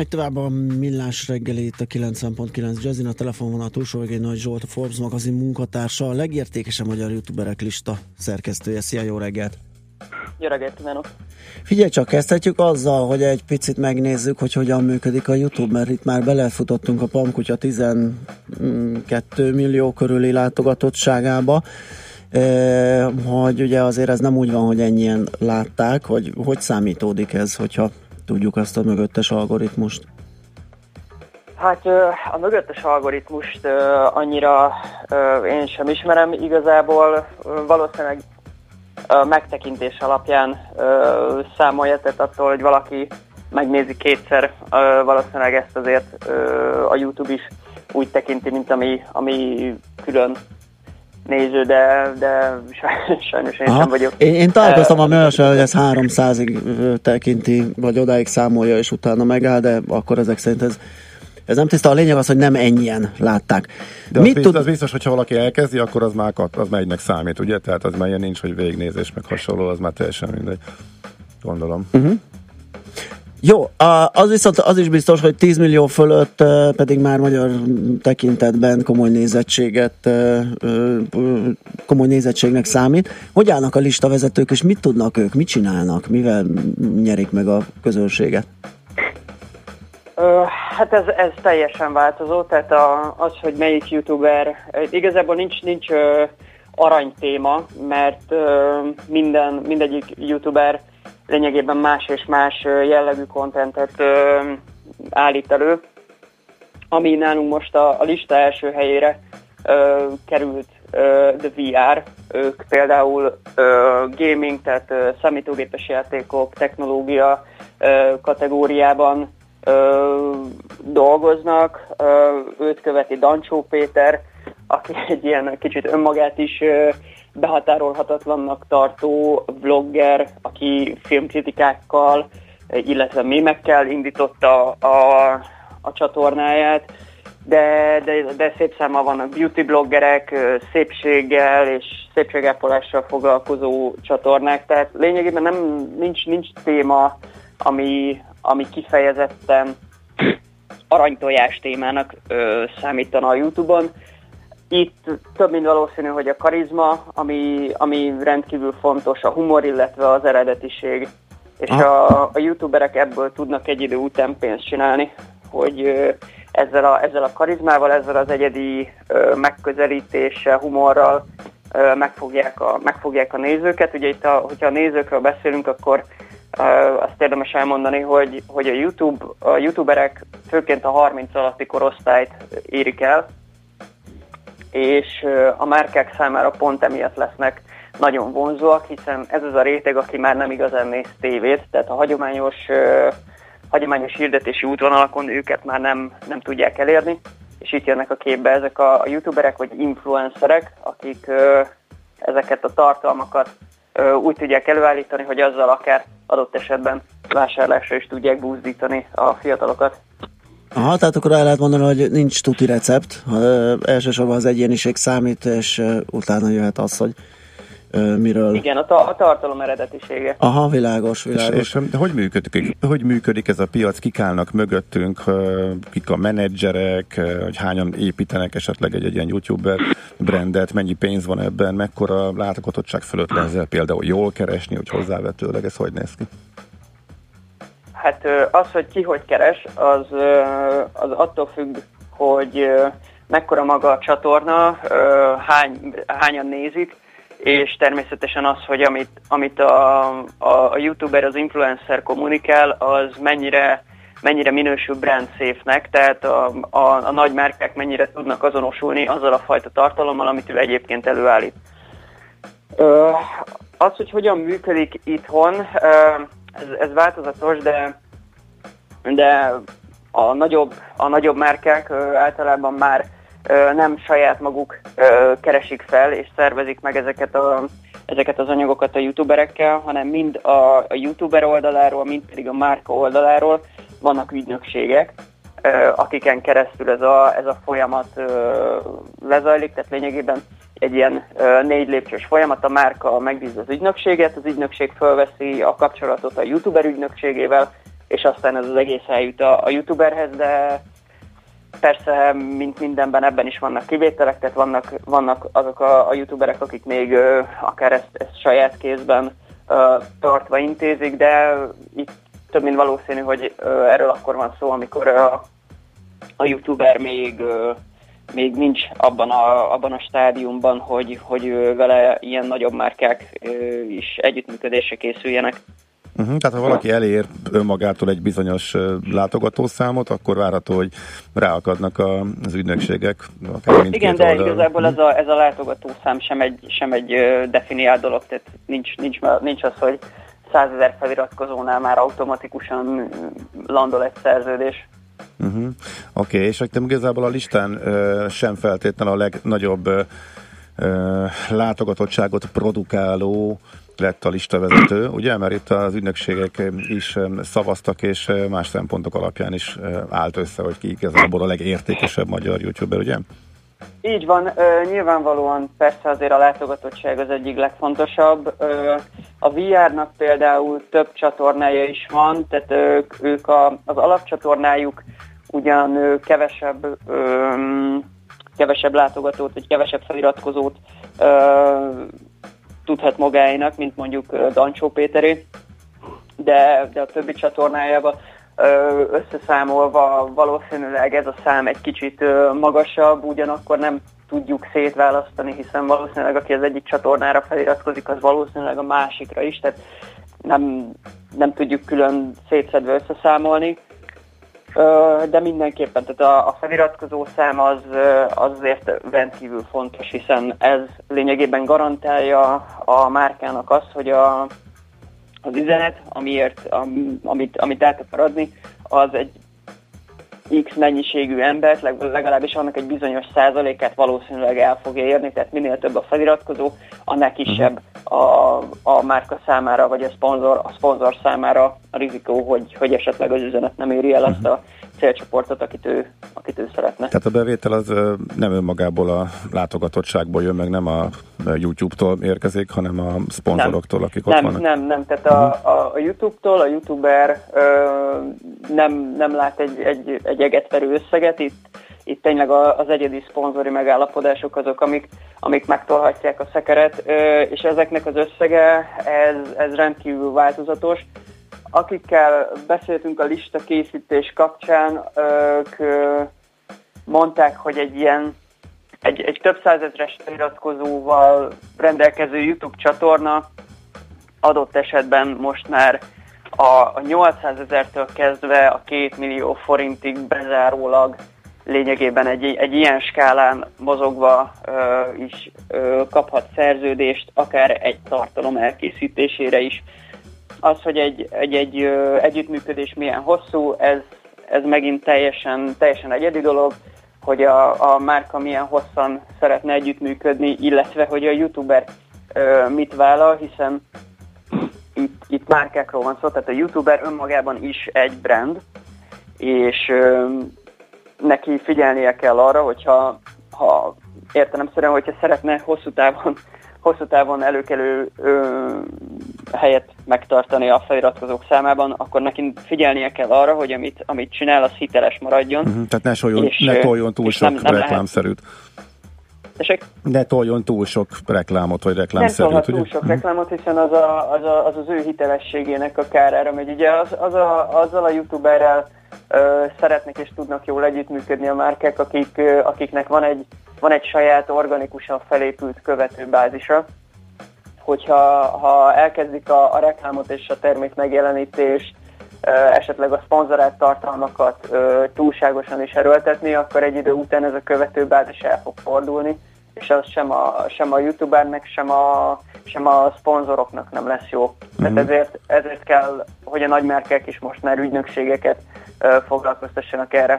Megy tovább a Millás reggeli itt a 90.9 Jazzin, a telefonvonal túlsó végén Nagy Zsolt, a Forbes magazin munkatársa, a legértékesebb magyar youtuberek lista szerkesztője. Szia, jó reggelt! Jó reggelt kívánok! Figyelj csak, kezdhetjük azzal, hogy egy picit megnézzük, hogy hogyan működik a YouTube, mert itt már belefutottunk a Pam Kutya 12 millió körüli látogatottságába, hogy ugye azért ez nem úgy van, hogy ennyien látták, vagy hogy számítódik ez, hogyha tudjuk azt a mögöttes algoritmust? Hát a mögöttes algoritmust annyira én sem ismerem igazából, valószínűleg megtekintés alapján számolja, tehát attól, hogy valaki megnézi kétszer, valószínűleg ezt azért a YouTube is úgy tekinti, mint ami külön néző, de sajnos én sem vagyok. Én találkoztam a olyasra, hogy ez 300-ig tekinti, vagy odáig számolja, és utána megáll, de akkor ezek szerint ez nem tiszta. A lényeg az, hogy nem ennyien látták. De az biztos, hogyha valaki elkezdi, akkor az már egynek számít, ugye? Tehát az már ilyen nincs, hogy végignézés, meg hasonló, az már teljesen mindegy. Gondolom. Uh-huh. Jó, az viszont az is biztos, hogy 10 millió fölött pedig már magyar tekintetben komoly nézettségnek számít. Hogy állnak a listavezetők, és mit tudnak ők, mit csinálnak, mivel nyerik meg a közönséget? Hát ez teljesen változó, tehát az, hogy melyik youtuber, igazából nincs aranytéma, mert mindegyik youtuber lényegében más és más jellegű kontentet állít elő, ami nálunk most a lista első helyére került The VR, ők például gaming, tehát számítógépes játékok, technológia kategóriában dolgoznak, őt követi Dancsó Péter, aki egy ilyen kicsit önmagát is behatárolhatatlannak tartó vlogger, aki filmkritikákkal, illetve mémekkel indította a csatornáját, de szép számmal vannak beauty bloggerek, szépséggel és szépségápolással foglalkozó csatornák, tehát lényegében nincs téma, ami kifejezetten aranytojás témának számítana a YouTube-on. Itt több mint valószínű, hogy a karizma, ami rendkívül fontos, a humor, illetve az eredetiség. És a youtuberek ebből tudnak egy idő után pénzt csinálni, hogy ezzel a karizmával, ezzel az egyedi megközelítéssel, humorral megfogják a nézőket. Ugye itt, hogyha a nézőkről beszélünk, akkor azt érdemes elmondani, hogy a youtuberek főként a 30 alatti korosztályt érik el, és a márkák számára pont emiatt lesznek nagyon vonzóak, hiszen ez az a réteg, aki már nem igazán néz tévét, tehát a hagyományos hirdetési útvonalakon őket már nem tudják elérni, és itt jönnek a képbe ezek a youtuberek vagy influencerek, akik ezeket a tartalmakat úgy tudják előállítani, hogy azzal akár adott esetben vásárlásra is tudják buzdítani a fiatalokat. Aha, tehát akkor el lehet mondani, hogy nincs tuti recept, elsősorban az egyéniség számít, és utána jöhet az, hogy miről... Igen, a tartalom eredetisége. Aha, világos. És hogy működik ez a piac, kik állnak mögöttünk, kik a menedzserek, hogy hányan építenek esetleg egy ilyen youtuber brandet, mennyi pénz van ebben, mekkora látogatottság fölött lehet ezzel például jól keresni, hogy hozzávetőleg ez hogy néz ki? Hát az, hogy ki hogy keres, az attól függ, hogy mekkora maga a csatorna, hányan nézik, és természetesen az, hogy amit a youtuber, az influencer kommunikál, az mennyire minősül brand safe-nek, tehát a nagy márkák mennyire tudnak azonosulni azzal a fajta tartalommal, amit ő egyébként előállít. Az, hogy hogyan működik itthon, ez változatos, de a nagyobb márkák általában már nem saját maguk keresik fel és szervezik meg ezeket az anyagokat a youtuberekkel, hanem mind a youtuber oldaláról, mind pedig a márka oldaláról vannak ügynökségek, akiken keresztül ez a folyamat lezajlik, tehát lényegében egy ilyen 4 lépcsős folyamat, a márka megbízza az ügynökséget, az ügynökség fölveszi a kapcsolatot a youtuber ügynökségével, és aztán ez az egész eljut a youtuberhez, de persze, mint mindenben, ebben is vannak kivételek, tehát vannak azok a youtuberek, akik még akár ezt saját kézben tartva intézik, de itt több mint valószínű, hogy erről akkor van szó, amikor a youtuber még nincs abban a stádiumban, hogy vele ilyen nagyobb márkák is együttműködésre készüljenek. Tehát ha valaki elér önmagától egy bizonyos látogatószámot, akkor várható, hogy ráakadnak az ügynökségek. Igen, de igazából ez a látogatószám sem egy definiált dolog, tehát nincs az, hogy 100 000 feliratkozónál már automatikusan landol egy szerződés. Oké, és akkor igazából a listán sem feltétlenül a legnagyobb látogatottságot produkáló lett a listavezető, ugye? Mert itt az ügynökségek is szavaztak, és más szempontok alapján is állt össze, hogy ki igazából a legértékesebb magyar youtuber, ugye? Így van, nyilvánvalóan persze azért a látogatottság az egyik legfontosabb. A VR-nak például több csatornája is van, tehát ők az alapcsatornájuk ugyan kevesebb látogatót, vagy kevesebb feliratkozót tudhat magáinak, mint mondjuk Dancsó Péteré, de a többi csatornájában összeszámolva valószínűleg ez a szám egy kicsit magasabb, ugyanakkor nem tudjuk szétválasztani, hiszen valószínűleg aki az egyik csatornára feliratkozik, az valószínűleg a másikra is, tehát nem tudjuk külön szétszedve összeszámolni, de mindenképpen, tehát a feliratkozó szám az azért rendkívül fontos, hiszen ez lényegében garantálja a márkának azt, hogy az üzenet, amit át akar adni, az egy X mennyiségű embert, legalábbis annak egy bizonyos százalékát valószínűleg el fogja érni, tehát minél több a feliratkozó, annál kisebb a márka számára, vagy a szponzor számára a rizikó, hogy esetleg az üzenet nem éri el azt a célcsoportot, akit ő szeretne. Tehát a bevétel az nem önmagából a látogatottságból jön, meg nem a YouTube-tól érkezik, hanem a szponzoroktól, akik ott vannak. Nem, tehát a YouTube-tól a youtuber nem lát egy egetverő összeget, itt tényleg az egyedi szponzori megállapodások azok, amik megtolhatják a szekeret, és ezeknek az összege, ez rendkívül változatos. Akikkel beszéltünk a lista készítés kapcsán, ők mondták, hogy egy több százezres feliratkozóval rendelkező YouTube csatorna adott esetben most már a 800 000-től kezdve a 2 millió forintig bezárólag lényegében egy ilyen skálán mozogva is kaphat szerződést, akár egy tartalom elkészítésére is. Az, hogy egy együttműködés milyen hosszú, ez megint teljesen egyedi dolog, hogy a márka milyen hosszan szeretne együttműködni, illetve hogy a youtuber mit vállal, hiszen itt márkákról van szó, tehát a youtuber önmagában is egy brand, és neki figyelnie kell arra, hogyha értelemszerűen, hogyha szeretne hosszú távon előkelő helyet megtartani a feliratkozók számában, akkor neki figyelnie kell arra, hogy amit csinál, az hiteles maradjon. Tehát ne toljon túl sok reklámszerűt. Ne toljon túl sok reklámot, vagy reklámszerűt. Nem túl sok reklámot, hiszen az ő hitelességének a kárára megy. Ugye azzal a youtuberrel szeretnek és tudnak jól együttműködni a márkák, akiknek van egy saját organikusan felépült követőbázisa. Hogyha elkezdik a reklámot és a termék megjelenítést, esetleg a szponzorált tartalmakat túlságosan is erőltetni, akkor egy idő után ez a követőbázis el fog fordulni, és az sem a youtubernek, sem a szponzoroknak nem lesz jó. Tehát ezért kell, hogy a nagymárkák is most már ügynökségeket foglalkoztassanak erre,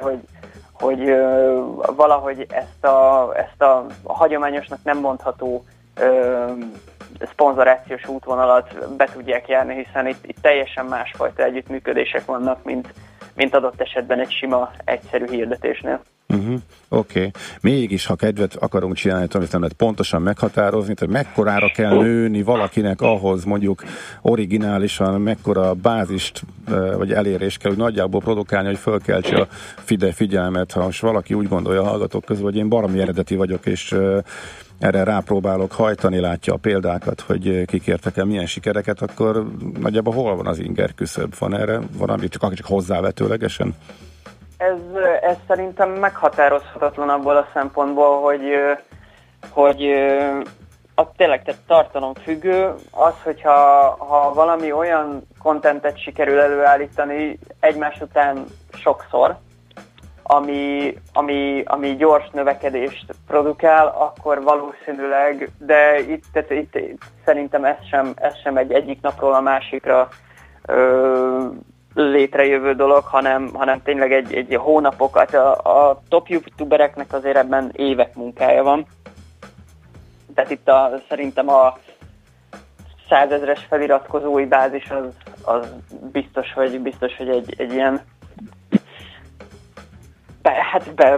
hogy valahogy ezt a hagyományosnak nem mondható szponzorációs útvonalat be tudják járni, hiszen itt teljesen másfajta együttműködések vannak, mint adott esetben egy sima, egyszerű hirdetésnél. Oké. Mégis, ha kedvet akarunk csinálni, tanítanod pontosan meghatározni, tehát mekkorára kell nőni valakinek ahhoz, mondjuk originálisan, mekkora bázist vagy elérés kell, hogy nagyjából produkálni, hogy fölkeltse a figyelmet. Ha most valaki úgy gondolja a hallgatók közül, hogy én baromi eredeti vagyok, és erre rápróbálok hajtani, látja a példákat, hogy kik értek el milyen sikereket, akkor nagyjából hol van az inger küszöb? Van erre valami, csak hozzávetőlegesen? Ez szerintem meghatározhatatlan abból a szempontból, hogy a tényleg tehát tartalom függő, az, hogyha valami olyan kontentet sikerül előállítani egymás után sokszor, ami gyors növekedést produkál, akkor valószínűleg, de itt szerintem ez sem egy egyik napról a másikra létrejövő dolog, hanem tényleg egy hónapokat. A top youtubereknek azért ebben évek munkája van. Tehát itt szerintem a 100 000-es feliratkozói bázis az biztos, hogy egy ilyen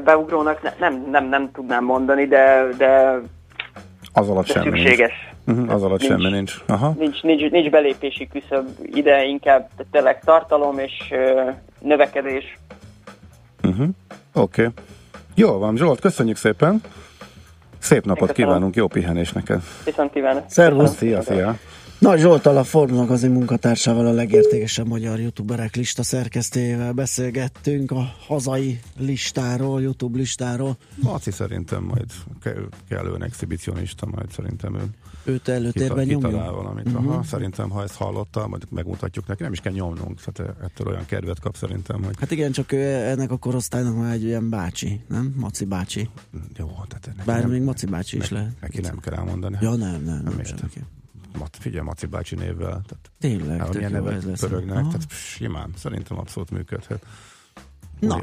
beugrónak nem tudnám mondani, de az alatt semmi szükséges. Az alatt semmi nincs. Aha. Nincs belépési küszöb ide, inkább tényleg tartalom és növekedés. Oké. Jól van, Zsolt, köszönjük szépen. Szép napot kívánunk, jó pihenés neked. Viszont kívánok. Szervusz, szia. Nagy Zsolttal, a Fordnak az én munkatársával, a legértékesebb magyar youtuberek lista szerkesztőjével beszélgettünk a hazai listáról, YouTube listáról. Maci szerintem majd kellően exhibicionista, majd szerintem őt előtérben nyomja. Szerintem, ha ezt hallotta, majd megmutatjuk neki, nem is kell nyomnunk, tehát ettől olyan kedvet kap szerintem. Hogy... Hát igen, csak ennek a korosztálynak már egy ilyen bácsi, nem? Maci bácsi. Jó, tehát bár még Maci bácsi is lehet. Neki nem kell elmondani. Ja, nem. Figyelj, Maci bácsi névvel. Tehát, tényleg, tök jó ez lesz. Pörögnek, tehát simán, szerintem abszolút működhet.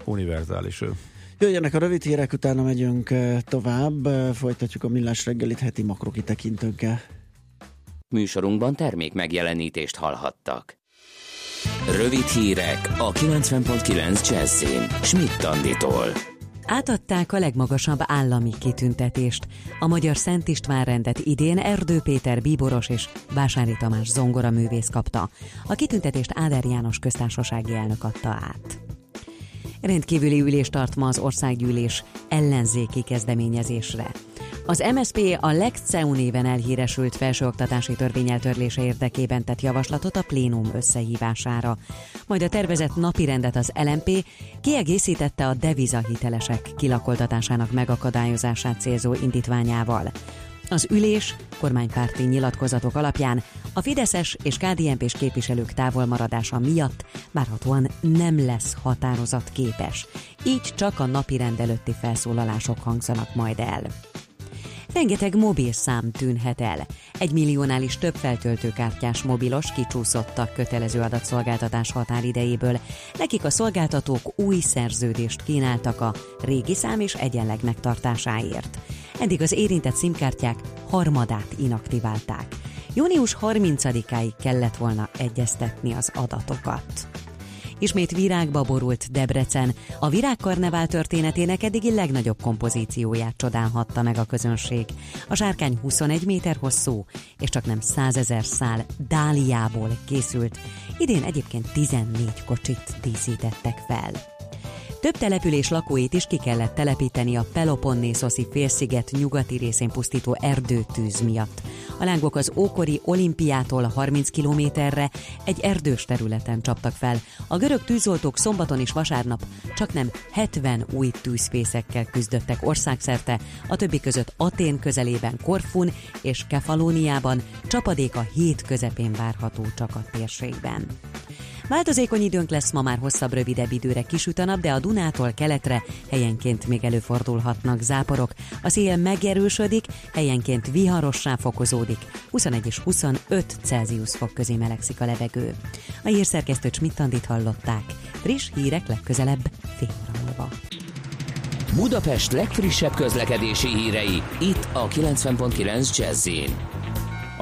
Univerzális ő. Jöjjenek a rövid hírek, utána megyünk tovább. Folytatjuk a Millás reggelit heti makrokitekinténkkel. Műsorunkban termék megjelenítést hallhattak. Rövid hírek a 90.9 Jazzin, Schmitt Anditól. Átadták a legmagasabb állami kitüntetést, a Magyar Szent István rendet idén Erdő Péter bíboros és Vásári Tamás zongoraművész kapta. A kitüntetést Áder János köztársasági elnök adta át. Rendkívüli ülést tart ma az országgyűlés ellenzéki kezdeményezésre. Az MSZP a LegCEU néven elhíresült felsőoktatási törvény eltörlése érdekében tett javaslatot a plénum összehívására. Majd a tervezett napirendet az LMP kiegészítette a devizahitelesek kilakoltatásának megakadályozását célzó indítványával. Az ülés kormánypárti nyilatkozatok alapján a fideszes és KDNP-s képviselők távolmaradása miatt várhatóan nem lesz határozatképes. Így csak a napirend előtti felszólalások hangzanak majd el. Rengeteg mobil szám tűnhet el. 1 milliónál is több feltöltőkártyás mobilos kicsúszott a kötelező adatszolgáltatás határidejéből. Nekik a szolgáltatók új szerződést kínáltak a régi szám és egyenleg megtartásáért. Eddig az érintett SIM-kártyák harmadát inaktiválták. Június 30-áig kellett volna egyeztetni az adatokat. Ismét virágba borult Debrecen. A virágkarnevál történetének eddigi legnagyobb kompozícióját csodálhatta meg a közönség. A sárkány 21 méter hosszú, és csaknem 100 000 szál dáliából készült. Idén egyébként 14 kocsit díszítettek fel. Több település lakóit is ki kellett telepíteni a Peloponnészoszi félsziget nyugati részén pusztító erdőtűz miatt. A lángok az ókori Olimpiától 30 kilométerre egy erdős területen csaptak fel. A görög tűzoltók szombaton és vasárnap csaknem 70 új tűzfészekkel küzdöttek országszerte, a többi között Atén közelében, Korfun és Kefalóniában, csapadék a hét közepén várható csak a térségben. Változékony időnk lesz, ma már hosszabb, rövidebb időre kisüt a nap, de a Dunától keletre helyenként még előfordulhatnak záporok. A szél megerősödik, helyenként viharossá fokozódik. 21 és 25 Celsius fok közé melegszik a levegő. A hírszerkesztő Schmitt Andit hallották. Friss hírek legközelebb fél óra múlva. Budapest legfrissebb közlekedési hírei itt a 90.9 Jazz-in.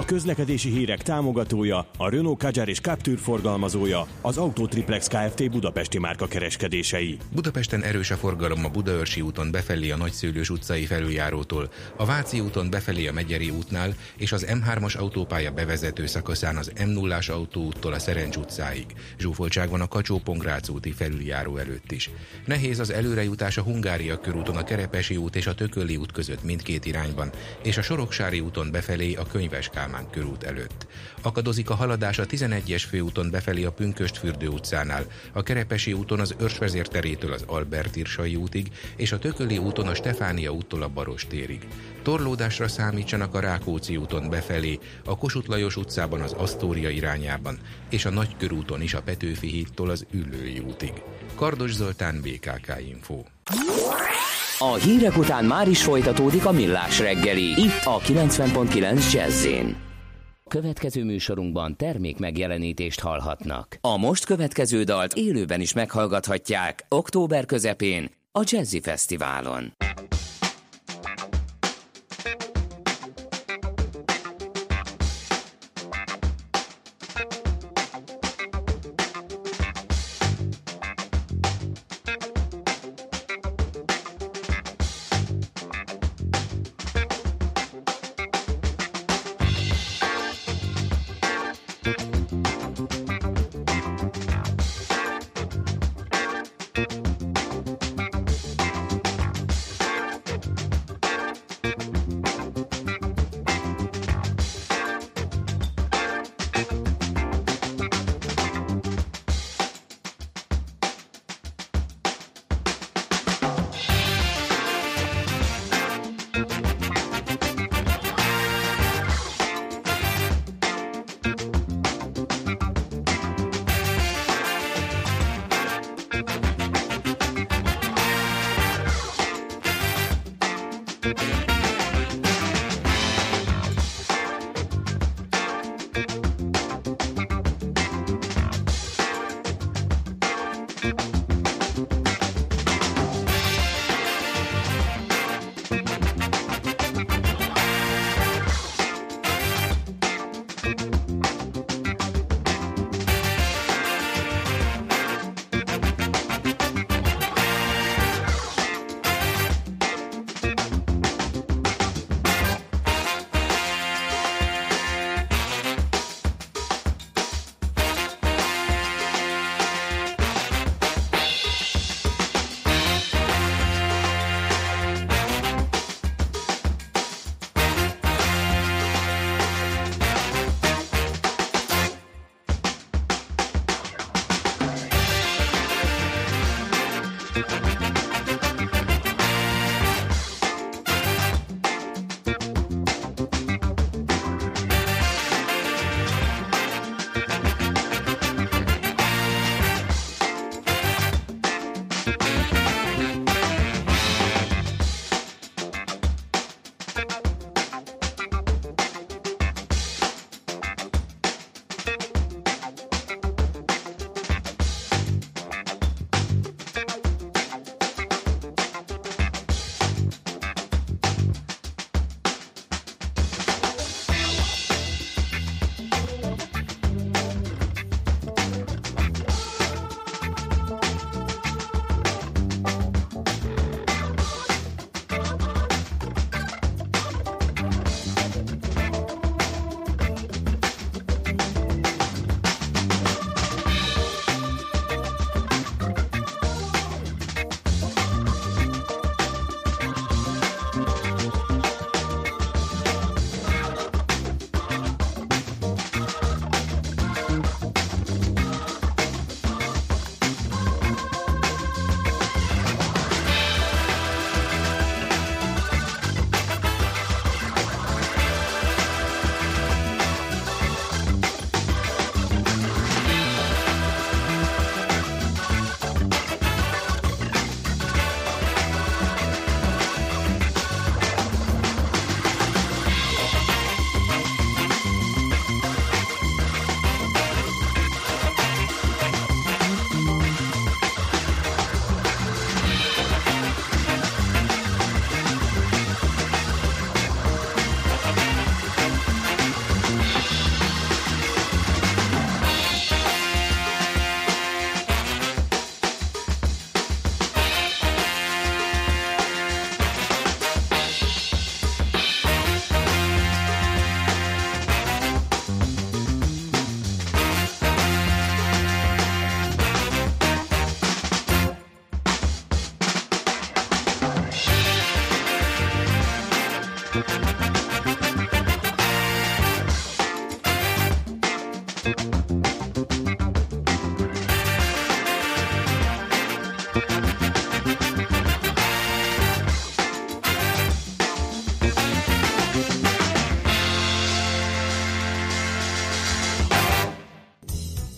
a közlekedési hírek támogatója, a Renault Kadjar és Captur forgalmazója, az Autotriplex Kft. Budapesti márka kereskedései. Budapesten erős a forgalom a Budaörsi úton befelé a Nagyszőlős utcai felüljárótól, a Váci úton befelé a Megyeri útnál és az M3-as autópálya bevezető szakaszán az M0-as autóúttól a Szerencs utcáig. Zsúfoltság van a Kacsó-Pongrác úti felüljáró előtt is. Nehéz az előrejutás a Hungária körúton a Kerepesi út és a Tököli út között mindkét irányban, és a Soroksári úton befelé a Könyves Kálmán körút előtt. Akadozik a haladás a 11-es főúton befelé a Pünköstfürdő utcánál, a Kerepesi úton az Őrsvezérterétől az Albert-Irsai útig, és a Tököli úton a Stefánia úttól a Baross térig. Torlódásra számítsanak a Rákóczi úton befelé, a Kossuth Lajos utcában az Asztória irányában, és a Nagykörúton is a Petőfi hídtól az Üllői útig. Kardos Zoltán, BKK Info. A hírek után már is folytatódik a Millás reggeli, itt a 90.9 Jazz-én. Következő műsorunkban termék megjelenítést hallhatnak. A most következő dalt élőben is meghallgathatják október közepén a Jazzy Fesztiválon.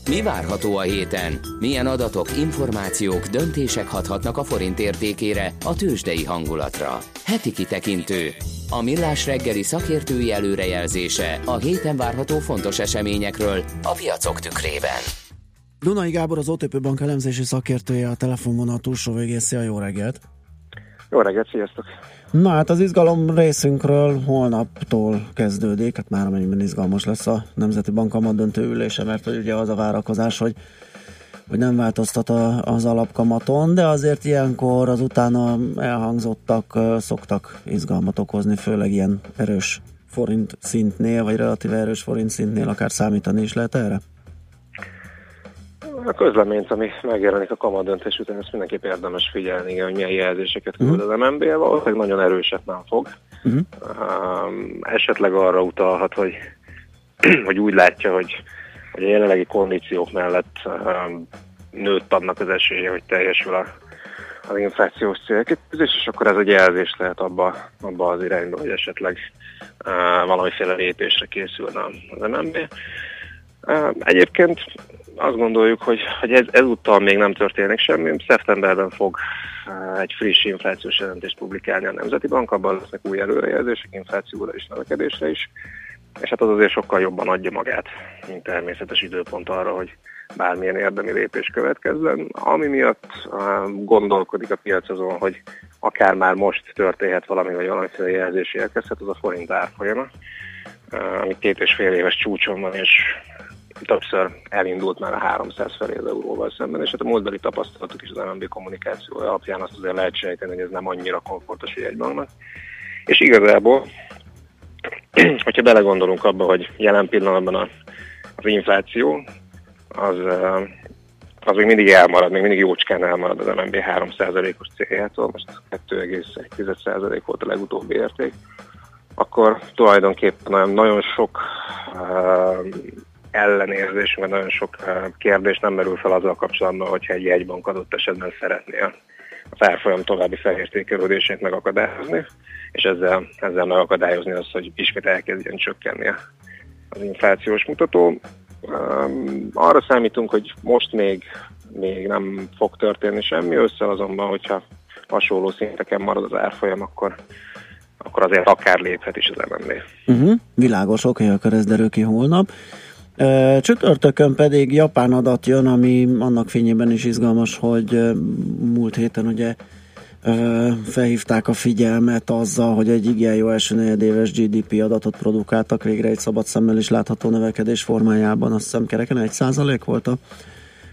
Mi várható a héten? Milyen adatok, információk, döntések hathatnak a forint értékére, a tőzsdei hangulatra? Heti kitekintő. A Millás reggeli szakértői előrejelzése a héten várható fontos eseményekről a piacok tükrében. Dunai Gábor, az OTP Bank elemzési szakértője a telefonvonal túlsó végén. Szia, jó reggelt! Jó reggelt, sziasztok! Na hát az izgalom részünkről holnaptól kezdődik, hát már amennyiben izgalmas lesz a Nemzeti Bank kamatdöntő ülése, mert hogy ugye az a várakozás, hogy nem változtat az alapkamaton, de azért ilyenkor az utána elhangzottak szoktak izgalmat okozni, főleg ilyen erős forint szintnél, vagy relatíve erős forint szintnél, akár számítani is lehet erre? A közleményt, ami megjelenik a kamatdöntés után, ezt mindenképp érdemes figyelni, hogy milyen jelzéseket küld az MNB, valószínűleg nagyon erőset nem fog. Esetleg arra utalhat, hogy úgy látja, hogy a jelenlegi kondíciók mellett nőtt annak az esélye, hogy teljesül az inflációs célkitűzés, és akkor ez egy jelzés lehet abba az irányba, hogy esetleg valamiféle lépésre készülne az MNB. Egyébként azt gondoljuk, hogy ezúttal még nem történik semmi. Szeptemberben fog egy friss inflációs jelentést publikálni a Nemzeti Bank, abban lesznek új előrejelzések, inflációra és növekedésre is, és hát az azért sokkal jobban adja magát, mint természetes időpont arra, hogy bármilyen érdemi lépés következzen, ami miatt gondolkodik a piac azon, hogy akár már most történhet valami, vagy valamiféle jelzés érkezhet, az a forint árfolyama, ami 2,5 éves csúcson van, és többször elindult már a 300 felé az euróval szemben, és hát a múltbeli tapasztalatok is az MNB kommunikáció alapján azt azért lehet sejteni, hogy ez nem annyira komfortos jegybanknak. És igazából, hogyha belegondolunk abba, hogy jelen pillanatban az infláció, az még mindig elmarad, még mindig jócskán elmarad az MNB 3%-os céljától, most 2,1% volt a legutóbbi érték, akkor tulajdonképpen nagyon sok ellenérzés, mert nagyon sok kérdés nem merül fel azzal kapcsolatban, hogyha egy jegybank adott esetben szeretné az árfolyam további felértékelődését megakadályozni, és ezzel megakadályozni azt, hogy ismét elkezdjen csökkenni az inflációs mutató. Arra számítunk, hogy most még nem fog történni semmi, össze azonban, hogyha hasonló szinteken marad az árfolyam, akkor azért akár léphet is az MNB. Világos, oké, akkor ez derül ki holnap. Csütörtökön pedig japán adat jön, ami annak fényében is izgalmas, hogy múlt héten ugye felhívták a figyelmet azzal, hogy egy igen jó első negyedéves GDP adatot produkáltak, végre egy szabad szemmel is látható növekedés formájában, azt hiszem kereken 1% volt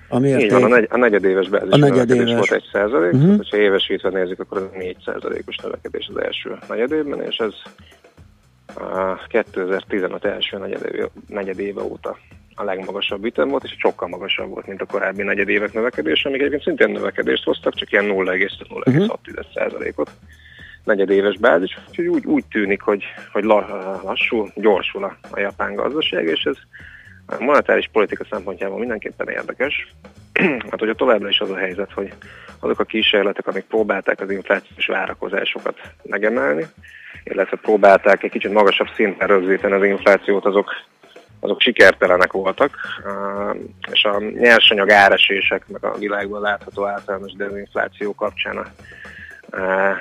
a mérték. Így van, a negyedéves bázis növekedés volt 1%, és ha évesítve nézzük, akkor az 4%-os növekedés az első negyedévben, és ez a 2015 első negyedéve óta a legmagasabb ütem volt, és sokkal magasabb volt, mint a korábbi negyedévek növekedés, amik egyébként szintén növekedést hoztak, csak ilyen 0,6%-ot negyedéves bázis, úgyhogy úgy tűnik, hogy lassul, gyorsul a japán gazdaság, és ez a monetáris politika szempontjából mindenképpen érdekes. Hát ugye továbbra is az a helyzet, hogy azok a kísérletek, amik próbálták az inflációs várakozásokat megemelni, illetve próbálták egy kicsit magasabb szinten rögzíteni az inflációt, azok sikertelenek voltak, és a nyersanyag áresések, meg a világban látható általános dezinfláció kapcsán a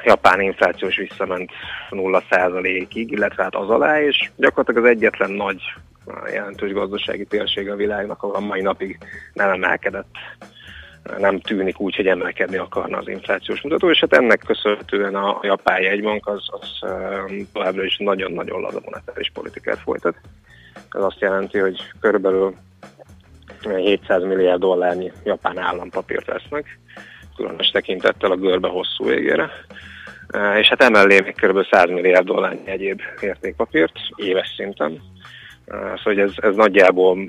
japán infláció is visszament 0%-ig, illetve hát az alá, és gyakorlatilag az egyetlen nagy jelentős gazdasági térség a világnak, ahol a mai napig nem emelkedett, nem tűnik úgy, hogy emelkedni akarna az inflációs mutató, és hát ennek köszönhetően a japán jegybank az továbbra is nagyon-nagyon laza monetáris politikát folytat. Ez azt jelenti, hogy körülbelül 700 milliárd dollárnyi japán állampapírt vesznek, különös tekintettel a görbe hosszú végére, és hát emellé még körülbelül 100 milliárd dollárnyi egyéb értékpapírt éves szinten. Szóval ez nagyjából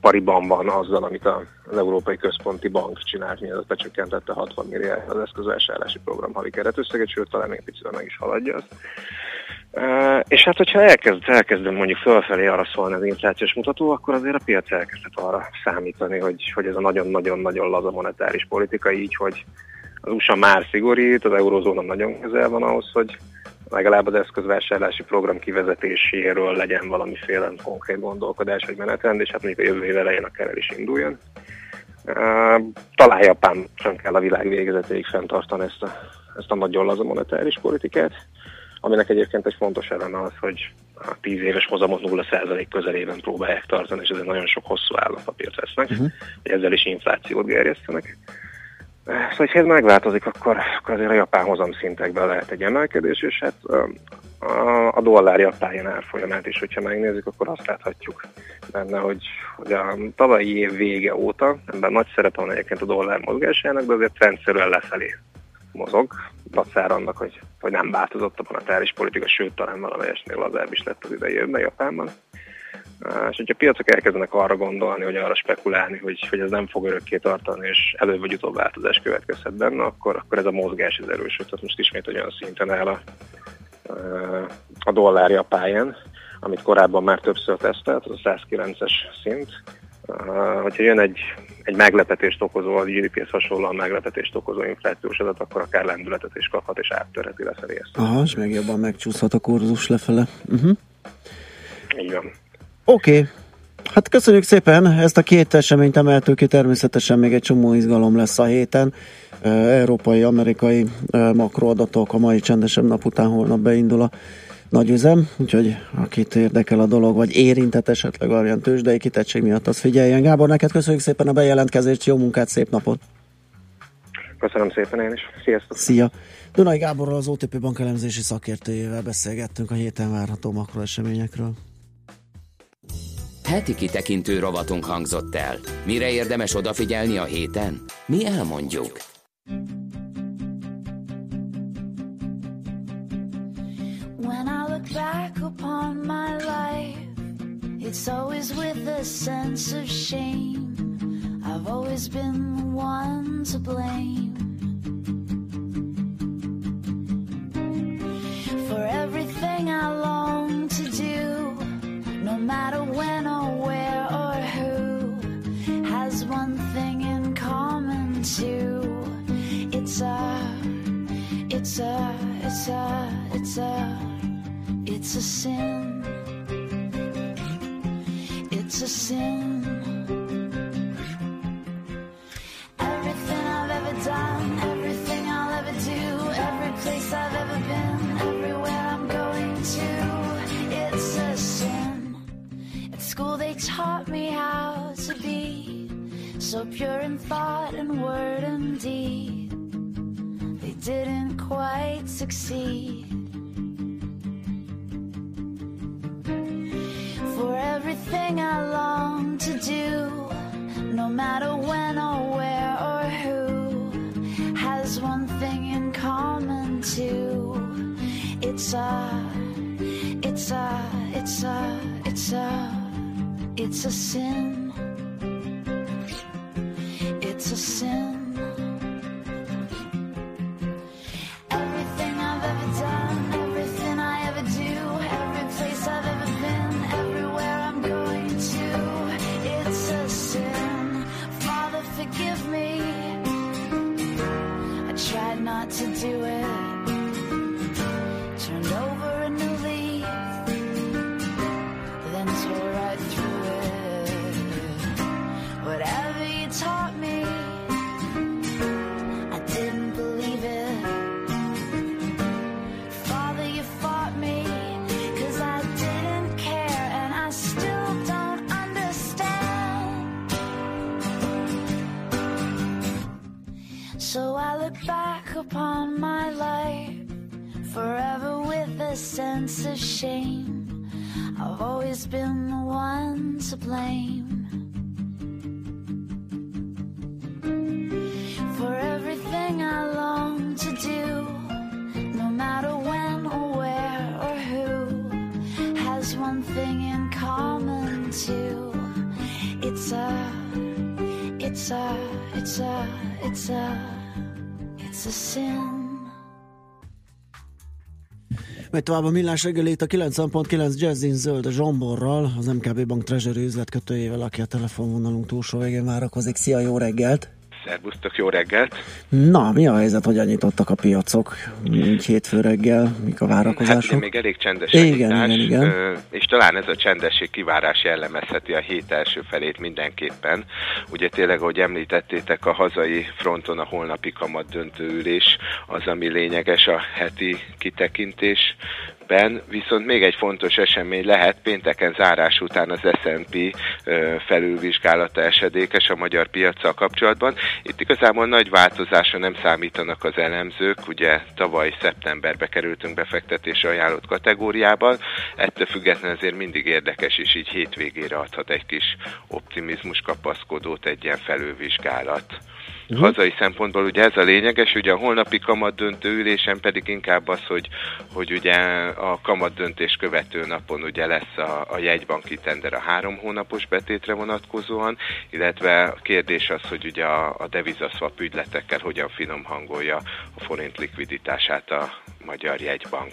pariban van azzal, amit az Európai Központi Bank csinált, mielőtt becsökkentette 60 milliárd az eszközvásárlási program havi keretösszegét, sőt talán még picit meg is haladja azt. És hát, hogyha elkezdünk mondjuk fölfelé arra szólni az inflációs mutató, akkor azért a piac elkezdett arra számítani, hogy ez a nagyon-nagyon-nagyon laza monetáris politika így, hogy az USA már szigorít, az eurózóna nagyon közel van ahhoz, hogy legalább az eszközvásárlási program kivezetéséről legyen valamiféle konkrét gondolkodás vagy menetrend, és hát mondjuk a jövő év elején akár el is induljon. Talán Japán sem kell a világ végezetéig fenntartani ezt a nagyon laza monetáris politikát, aminek egyébként egy fontos eleme az, hogy a 10 éves hozamot 0% közelében próbálják tartani, és ezért nagyon sok hosszú állampapírt vesznek, hogy ezzel is inflációt gerjesztenek. Szóval, ha ez megváltozik, akkor azért a japán hozamszintekben lehet egy emelkedés, és hát a dollár japán árfolyamát is, hogyha megnézzük, akkor azt láthatjuk benne, hogy a tavalyi év vége óta ebben nagy szerepe van egyébként a dollár mozgásának, de azért rendszerűen lefelé mozog, dacár annak, hogy nem változott a monetáris politika, sőt, talán valamelyesnél lazább is lett az idei évben Japánban. És hogyha piacok elkezdenek arra gondolni, hogy arra spekulálni, hogy ez nem fog örökké tartani, és előbb vagy utóbb változás következhet benne, akkor ez a mozgás az erősöd. Tehát most ismét olyan szinten áll a dollárja a pályán, amit korábban már többször tesztelt, az a 109-es szint. Hogyha jön egy meglepetést okozó, a GDP-hez hasonlóan meglepetést okozó inflációs adat, akkor akár lendületet is kaphat, és áttörheti lefelé ezt. Aha, és meg jobban megcsúszhat a kurzus lefele. Uh-huh. Így van. Oké. Hát köszönjük szépen, ezt a két eseményt emeltük ki, természetesen még egy csomó izgalom lesz a héten. Európai, amerikai makroadatok a mai csendesebb nap után holnap beindul a nagyüzem, úgyhogy akit érdekel a dolog, vagy érintett esetleg olyan tőzsdei kitettség miatt, az figyeljen. Gábor, neked köszönjük szépen a bejelentkezést, jó munkát, szép napot! Köszönöm szépen én is, sziasztok! Szia! Dunai Gáborral, az OTP Bank elemzési szakértőjével beszélgettünk a héten várható makroeseményekről. Heti kitekintő rovatunk hangzott el. Mire érdemes odafigyelni a héten? Mi elmondjuk. When I look back upon my life, it's always with a sense of shame. I've always been the one to blame for everything I long to do. No matter when or where or who has one thing in common too. It's a sin. It's a sin. Everything I've ever done, everything I'll ever do, every place I've ever been, everywhere I'm going to, it's a sin. School they taught me how to be so pure in thought and word and deed. They didn't quite succeed. For everything I long to do, no matter when or where or who, has one thing in common too. It's a sin. It's a sin. Everything I've ever done, everything I ever do, every place I've ever been, everywhere I'm going to, it's a sin. Father, forgive me. I tried not to do it. Turned over a new leaf, then tore right through. Whatever you taught me, I didn't believe it. Father, you fought me, 'cause I didn't care, and I still don't understand. So I look back upon my life, forever with a sense of shame. I've always been the one to blame. For everything I long to do, no matter when or where or who, has one thing in common too. It's a sin. Megy tovább a Millás reggelét a 90.9 Jazzin Zölde Zsomborral, az MKB Bank Treasury üzletkötőjével, aki a telefonvonalunk túlsó végén várakozik. Szia, jó reggelt! Szervusztok, jó reggelt! Na, mi a helyzet, hogy nyitottak a piacok így hétfő reggel, mik a várakozások? Hát még elég csendes a nyitás, igen. És talán ez a csendesség kivárás jellemezheti a hét első felét mindenképpen. Ugye tényleg, ahogy említettétek, a hazai fronton a holnapi kamat döntő ülés az, ami lényeges a heti kitekintés. Viszont még egy fontos esemény lehet, pénteken zárás után az S&P felülvizsgálata esedékes a magyar piaccal kapcsolatban. Itt igazából nagy változásra nem számítanak az elemzők, ugye tavaly szeptemberbe kerültünk befektetésre ajánlott kategóriában, ettől függetlenül azért mindig érdekes, és így hétvégére adhat egy kis optimizmus kapaszkodót egy ilyen felülvizsgálat. Hazai szempontból ugye ez a lényeges, ugye a holnapi kamatdöntő ülésen pedig inkább az, hogy ugye a kamatdöntés követő napon ugye lesz a jegybanki tender a 3 hónapos betétre vonatkozóan, illetve a kérdés az, hogy ugye a devizaszvap ügyletekkel hogyan finom hangolja a forint likviditását a magyar jegybank.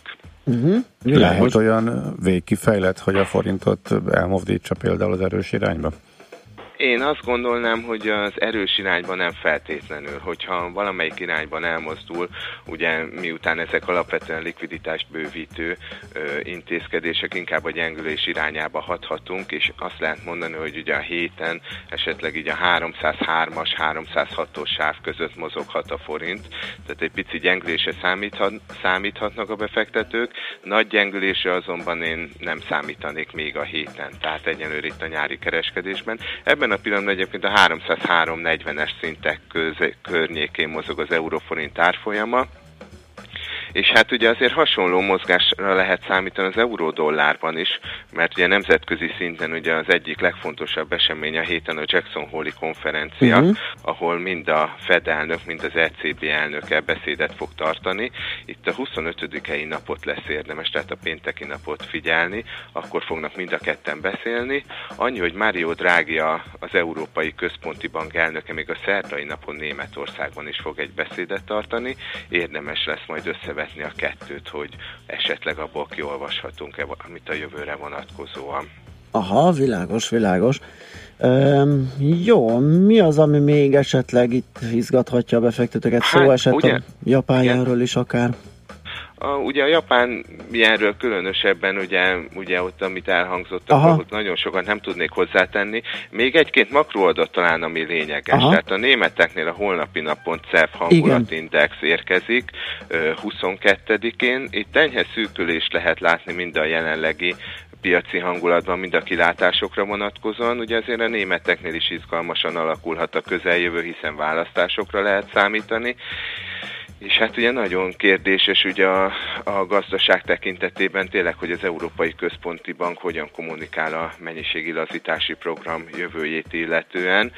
Lehet olyan végkifejlett, hogy a forintot elmozdítsa például az erős irányba? Én azt gondolnám, hogy az erős irányban nem feltétlenül, hogyha valamelyik irányban elmozdul, ugye miután ezek alapvetően likviditást bővítő intézkedések, inkább a gyengülés irányába hathatunk, és azt lehet mondani, hogy ugye a héten esetleg így a 303-as, 306-os sáv között mozoghat a forint, tehát egy pici gyengülésre számíthatnak a befektetők, nagy gyengülésre azonban én nem számítanék még a héten, tehát egyenlőre itt a nyári kereskedésben. Ebben a pillanatban egyébként a 303-40-es szintek környékén mozog az euróforint árfolyama, és hát ugye azért hasonló mozgásra lehet számítani az euró-dollárban is, mert ugye nemzetközi szinten ugye az egyik legfontosabb esemény a héten a Jackson Hole-i konferencia, ahol mind a Fed elnök, mind az ECB elnöke beszédet fog tartani. Itt a 25-i napot lesz érdemes, tehát a pénteki napot figyelni, akkor fognak mind a ketten beszélni. Annyi, hogy Mario Draghi, az Európai Központi Bank elnöke még a szerdai napon Németországban is fog egy beszédet tartani, érdemes lesz majd összevetni a kettőt, hogy esetleg abból kiolvashatunk-e amit a jövőre vonatkozóan. Aha, világos. Jó, mi az, ami még esetleg itt izgathatja a befektetőket? Szó esett a japán jelről is akár. Ugye a japán ilyenről különösebben, ugye ott, amit elhangzottak, ott nagyon sokat nem tudnék hozzátenni. Még egy-két makroadat talán, ami lényeges. Tehát a németeknél a holnapi napon CEF hangulatindex érkezik 22-én. Itt enyhe szűkülést lehet látni mind a jelenlegi piaci hangulatban, mind a kilátásokra vonatkozóan. Ugye azért a németeknél is izgalmasan alakulhat a közeljövő, hiszen választásokra lehet számítani. És hát ugye nagyon kérdéses ugye a gazdaság tekintetében tényleg, hogy az Európai Központi Bank hogyan kommunikál a mennyiségi lazítási program jövőjét illetően.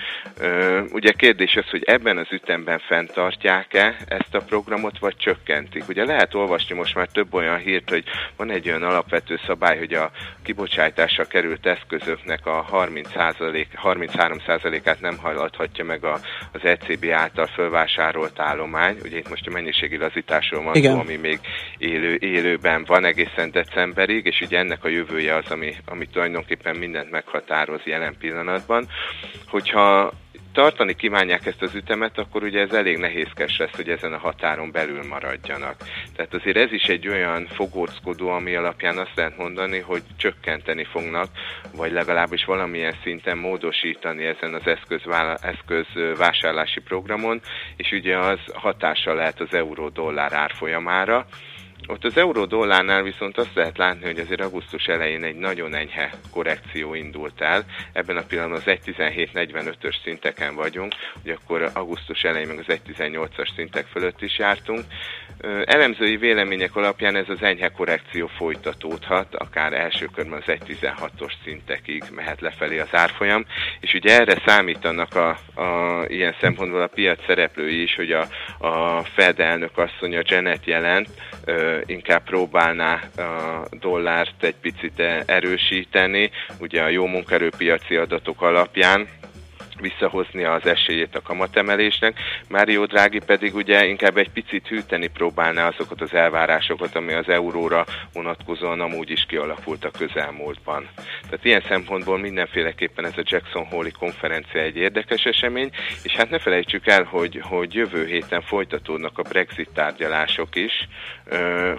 Ugye kérdés az, hogy ebben az ütemben fenntartják-e ezt a programot, vagy csökkentik. Ugye lehet olvasni most már több olyan hírt, hogy van egy olyan alapvető szabály, hogy a kibocsátásra került eszközöknek a 33%-át nem haladhatja meg az ECB által fölvásárolt állomány. Ugye itt most a mennyiségi lazításról van szó, ami még élőben van egészen decemberig, és ugye ennek a jövője az, ami tulajdonképpen mindent meghatároz jelen pillanatban. Hogyha tartani kívánják ezt az ütemet, akkor ugye ez elég nehézkes lesz, hogy ezen a határon belül maradjanak. Tehát azért ez is egy olyan fogóckodó, ami alapján azt lehet mondani, hogy csökkenteni fognak, vagy legalábbis valamilyen szinten módosítani ezen az eszközvásárlási programon, és ugye az hatással lehet az euró-dollár árfolyamára. Ott az euró-dollárnál viszont azt lehet látni, hogy azért augusztus elején egy nagyon enyhe korrekció indult el. Ebben a pillanatban az 1.1745-ös szinteken vagyunk, ugye akkor augusztus elején meg az 1.18-as szintek fölött is jártunk. Elemzői vélemények alapján ez az enyhe korrekció folytatódhat, akár első körben az 1.16-os szintekig mehet lefelé az árfolyam, és ugye erre számítanak ilyen szempontból a piac szereplői is, hogy a Fed elnök asszony, a Janet Yellen inkább próbálná a dollárt egy picit erősíteni, ugye a jó munkaerőpiaci adatok alapján, visszahozni az esélyét a kamatemelésnek. Mario Draghi pedig ugye inkább egy picit hűteni próbálná azokat az elvárásokat, ami az euróra vonatkozóan amúgy is kialakult a közelmúltban. Tehát ilyen szempontból mindenféleképpen ez a Jackson Hole-i konferencia egy érdekes esemény, és hát ne felejtsük el, hogy jövő héten folytatódnak a Brexit tárgyalások is,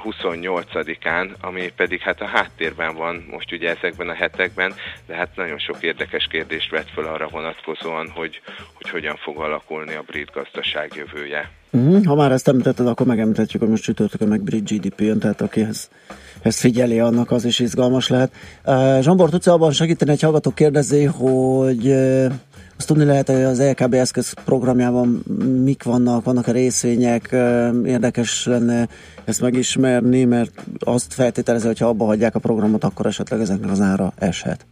28-án, ami pedig hát a háttérben van most ugye ezekben a hetekben, de hát nagyon sok érdekes kérdést vett fel arra vonatkozóan, hogy hogyan fog alakulni a brit gazdaság jövője. Ha már ezt említetted, akkor megemlíthetjük, hogy most csütörtökön meg brit GDP jön, tehát aki ezt figyeli, annak az is izgalmas lehet. Zsombor, tudsz abban segíteni, hogy hallgató kérdezi, hogy azt tudni lehet, hogy az LKB eszköz programjában mik vannak-e részvények, érdekes lenne ezt megismerni, mert azt feltételező, hogyha abba hagyják a programot, akkor esetleg ezeknek az ára eshet.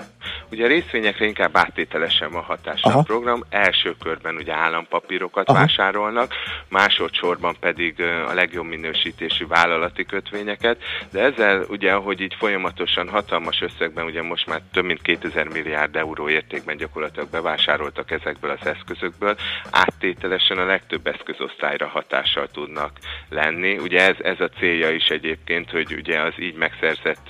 Ugye a részvényekre inkább áttételesen van hatással a program. Első körben ugye állampapírokat vásárolnak, másodszorban pedig a legjobb minősítésű vállalati kötvényeket, de ezzel ugye, ahogy így folyamatosan hatalmas összegben, ugye most már több mint 2000 milliárd euró értékben gyakorlatilag bevásároltak ezekből az eszközökből, áttételesen a legtöbb eszközosztályra hatással tudnak lenni. Ugye ez a célja is egyébként, hogy ugye az így megszerzett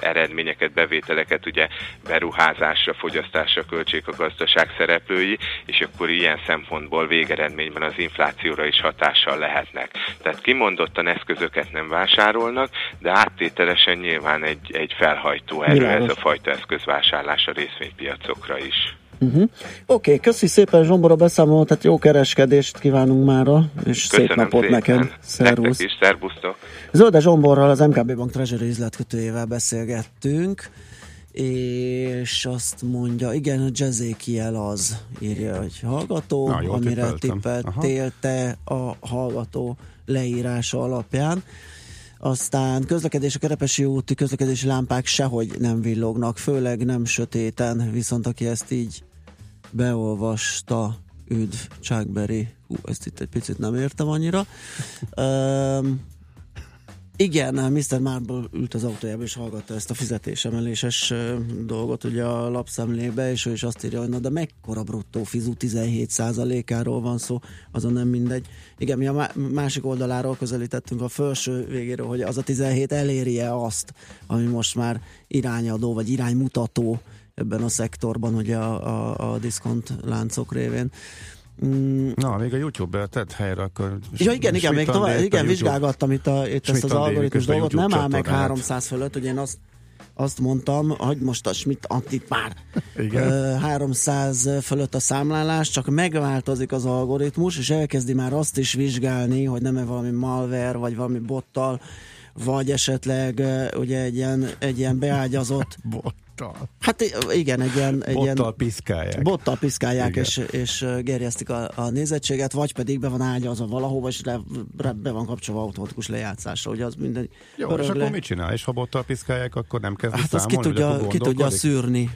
eredményeket, bevételeket ugye beruházásra, fogyasztásra költsék a gazdaság szereplői, és akkor ilyen szempontból végeredményben az inflációra is hatással lehetnek. Tehát kimondottan eszközöket nem vásárolnak, de áttételesen nyilván egy felhajtó erő ez a fajta eszközvásárlás a részvénypiacokra is. Oké, köszi szépen, Zsombor, a beszámolót, tehát jó kereskedést kívánunk mára, és köszönöm, szép napot szépen neked. Szervusz. Szervusztok. Zölde Zsomborral, az MKB Bank Treasury üzletkötőjével beszélgettünk, és azt mondja, igen, a jazzékiel az, írja egy hallgató, amire tippeltél te a hallgató leírása alapján. Aztán közlekedés, a Kerepesi úti közlekedési lámpák sehogy nem villognak, főleg nem sötéten, viszont aki ezt így beolvasta, üdv Csákberi, ezt itt egy picit nem értem annyira. Igen, Mr. Marble ült az autójába és hallgatta ezt a fizetésemeléses dolgot ugye a lapszemlébe, és ő is azt írja, hogy na de mekkora bruttó fizú, 17%-áról van szó, azon nem mindegy. Igen, mi a másik oldaláról közelítettünk, a felső végéről, hogy az a 17 eléri-e azt, ami most már irányadó vagy iránymutató ebben a szektorban, ugye a diszkont láncok révén. Na, még a YouTube-be tett helyre, akkor... Ja, igen, még tovább, igen, vizsgálgattam itt ezt az algoritmus dolgot, nem áll meg 300 fölött, ugye én azt mondtam, hogy most a Schmitt Andit már 300 fölött a számlálás, csak megváltozik az algoritmus, és elkezdi már azt is vizsgálni, hogy nem-e valami malware, vagy valami bottal, vagy esetleg ugye egy ilyen beágyazott... Hát igen, egy ilyen bottal piszkálják és gerjesztik a nézettséget, vagy pedig be van ágyazva azon valahova, és be van kapcsolva automatikus lejátszásra, ugye az mindegy. Jó, és akkor mit csinál? És ha bottal piszkálják, akkor nem kezdi hát számolni? Hát azt ki tudja szűrni.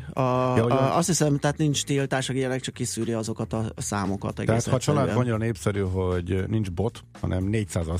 Azt hiszem, tehát nincs tiltás, aki jelenleg csak kiszűri azokat a számokat. Tehát ha a családban annyira népszerű, hogy nincs bot, hanem 400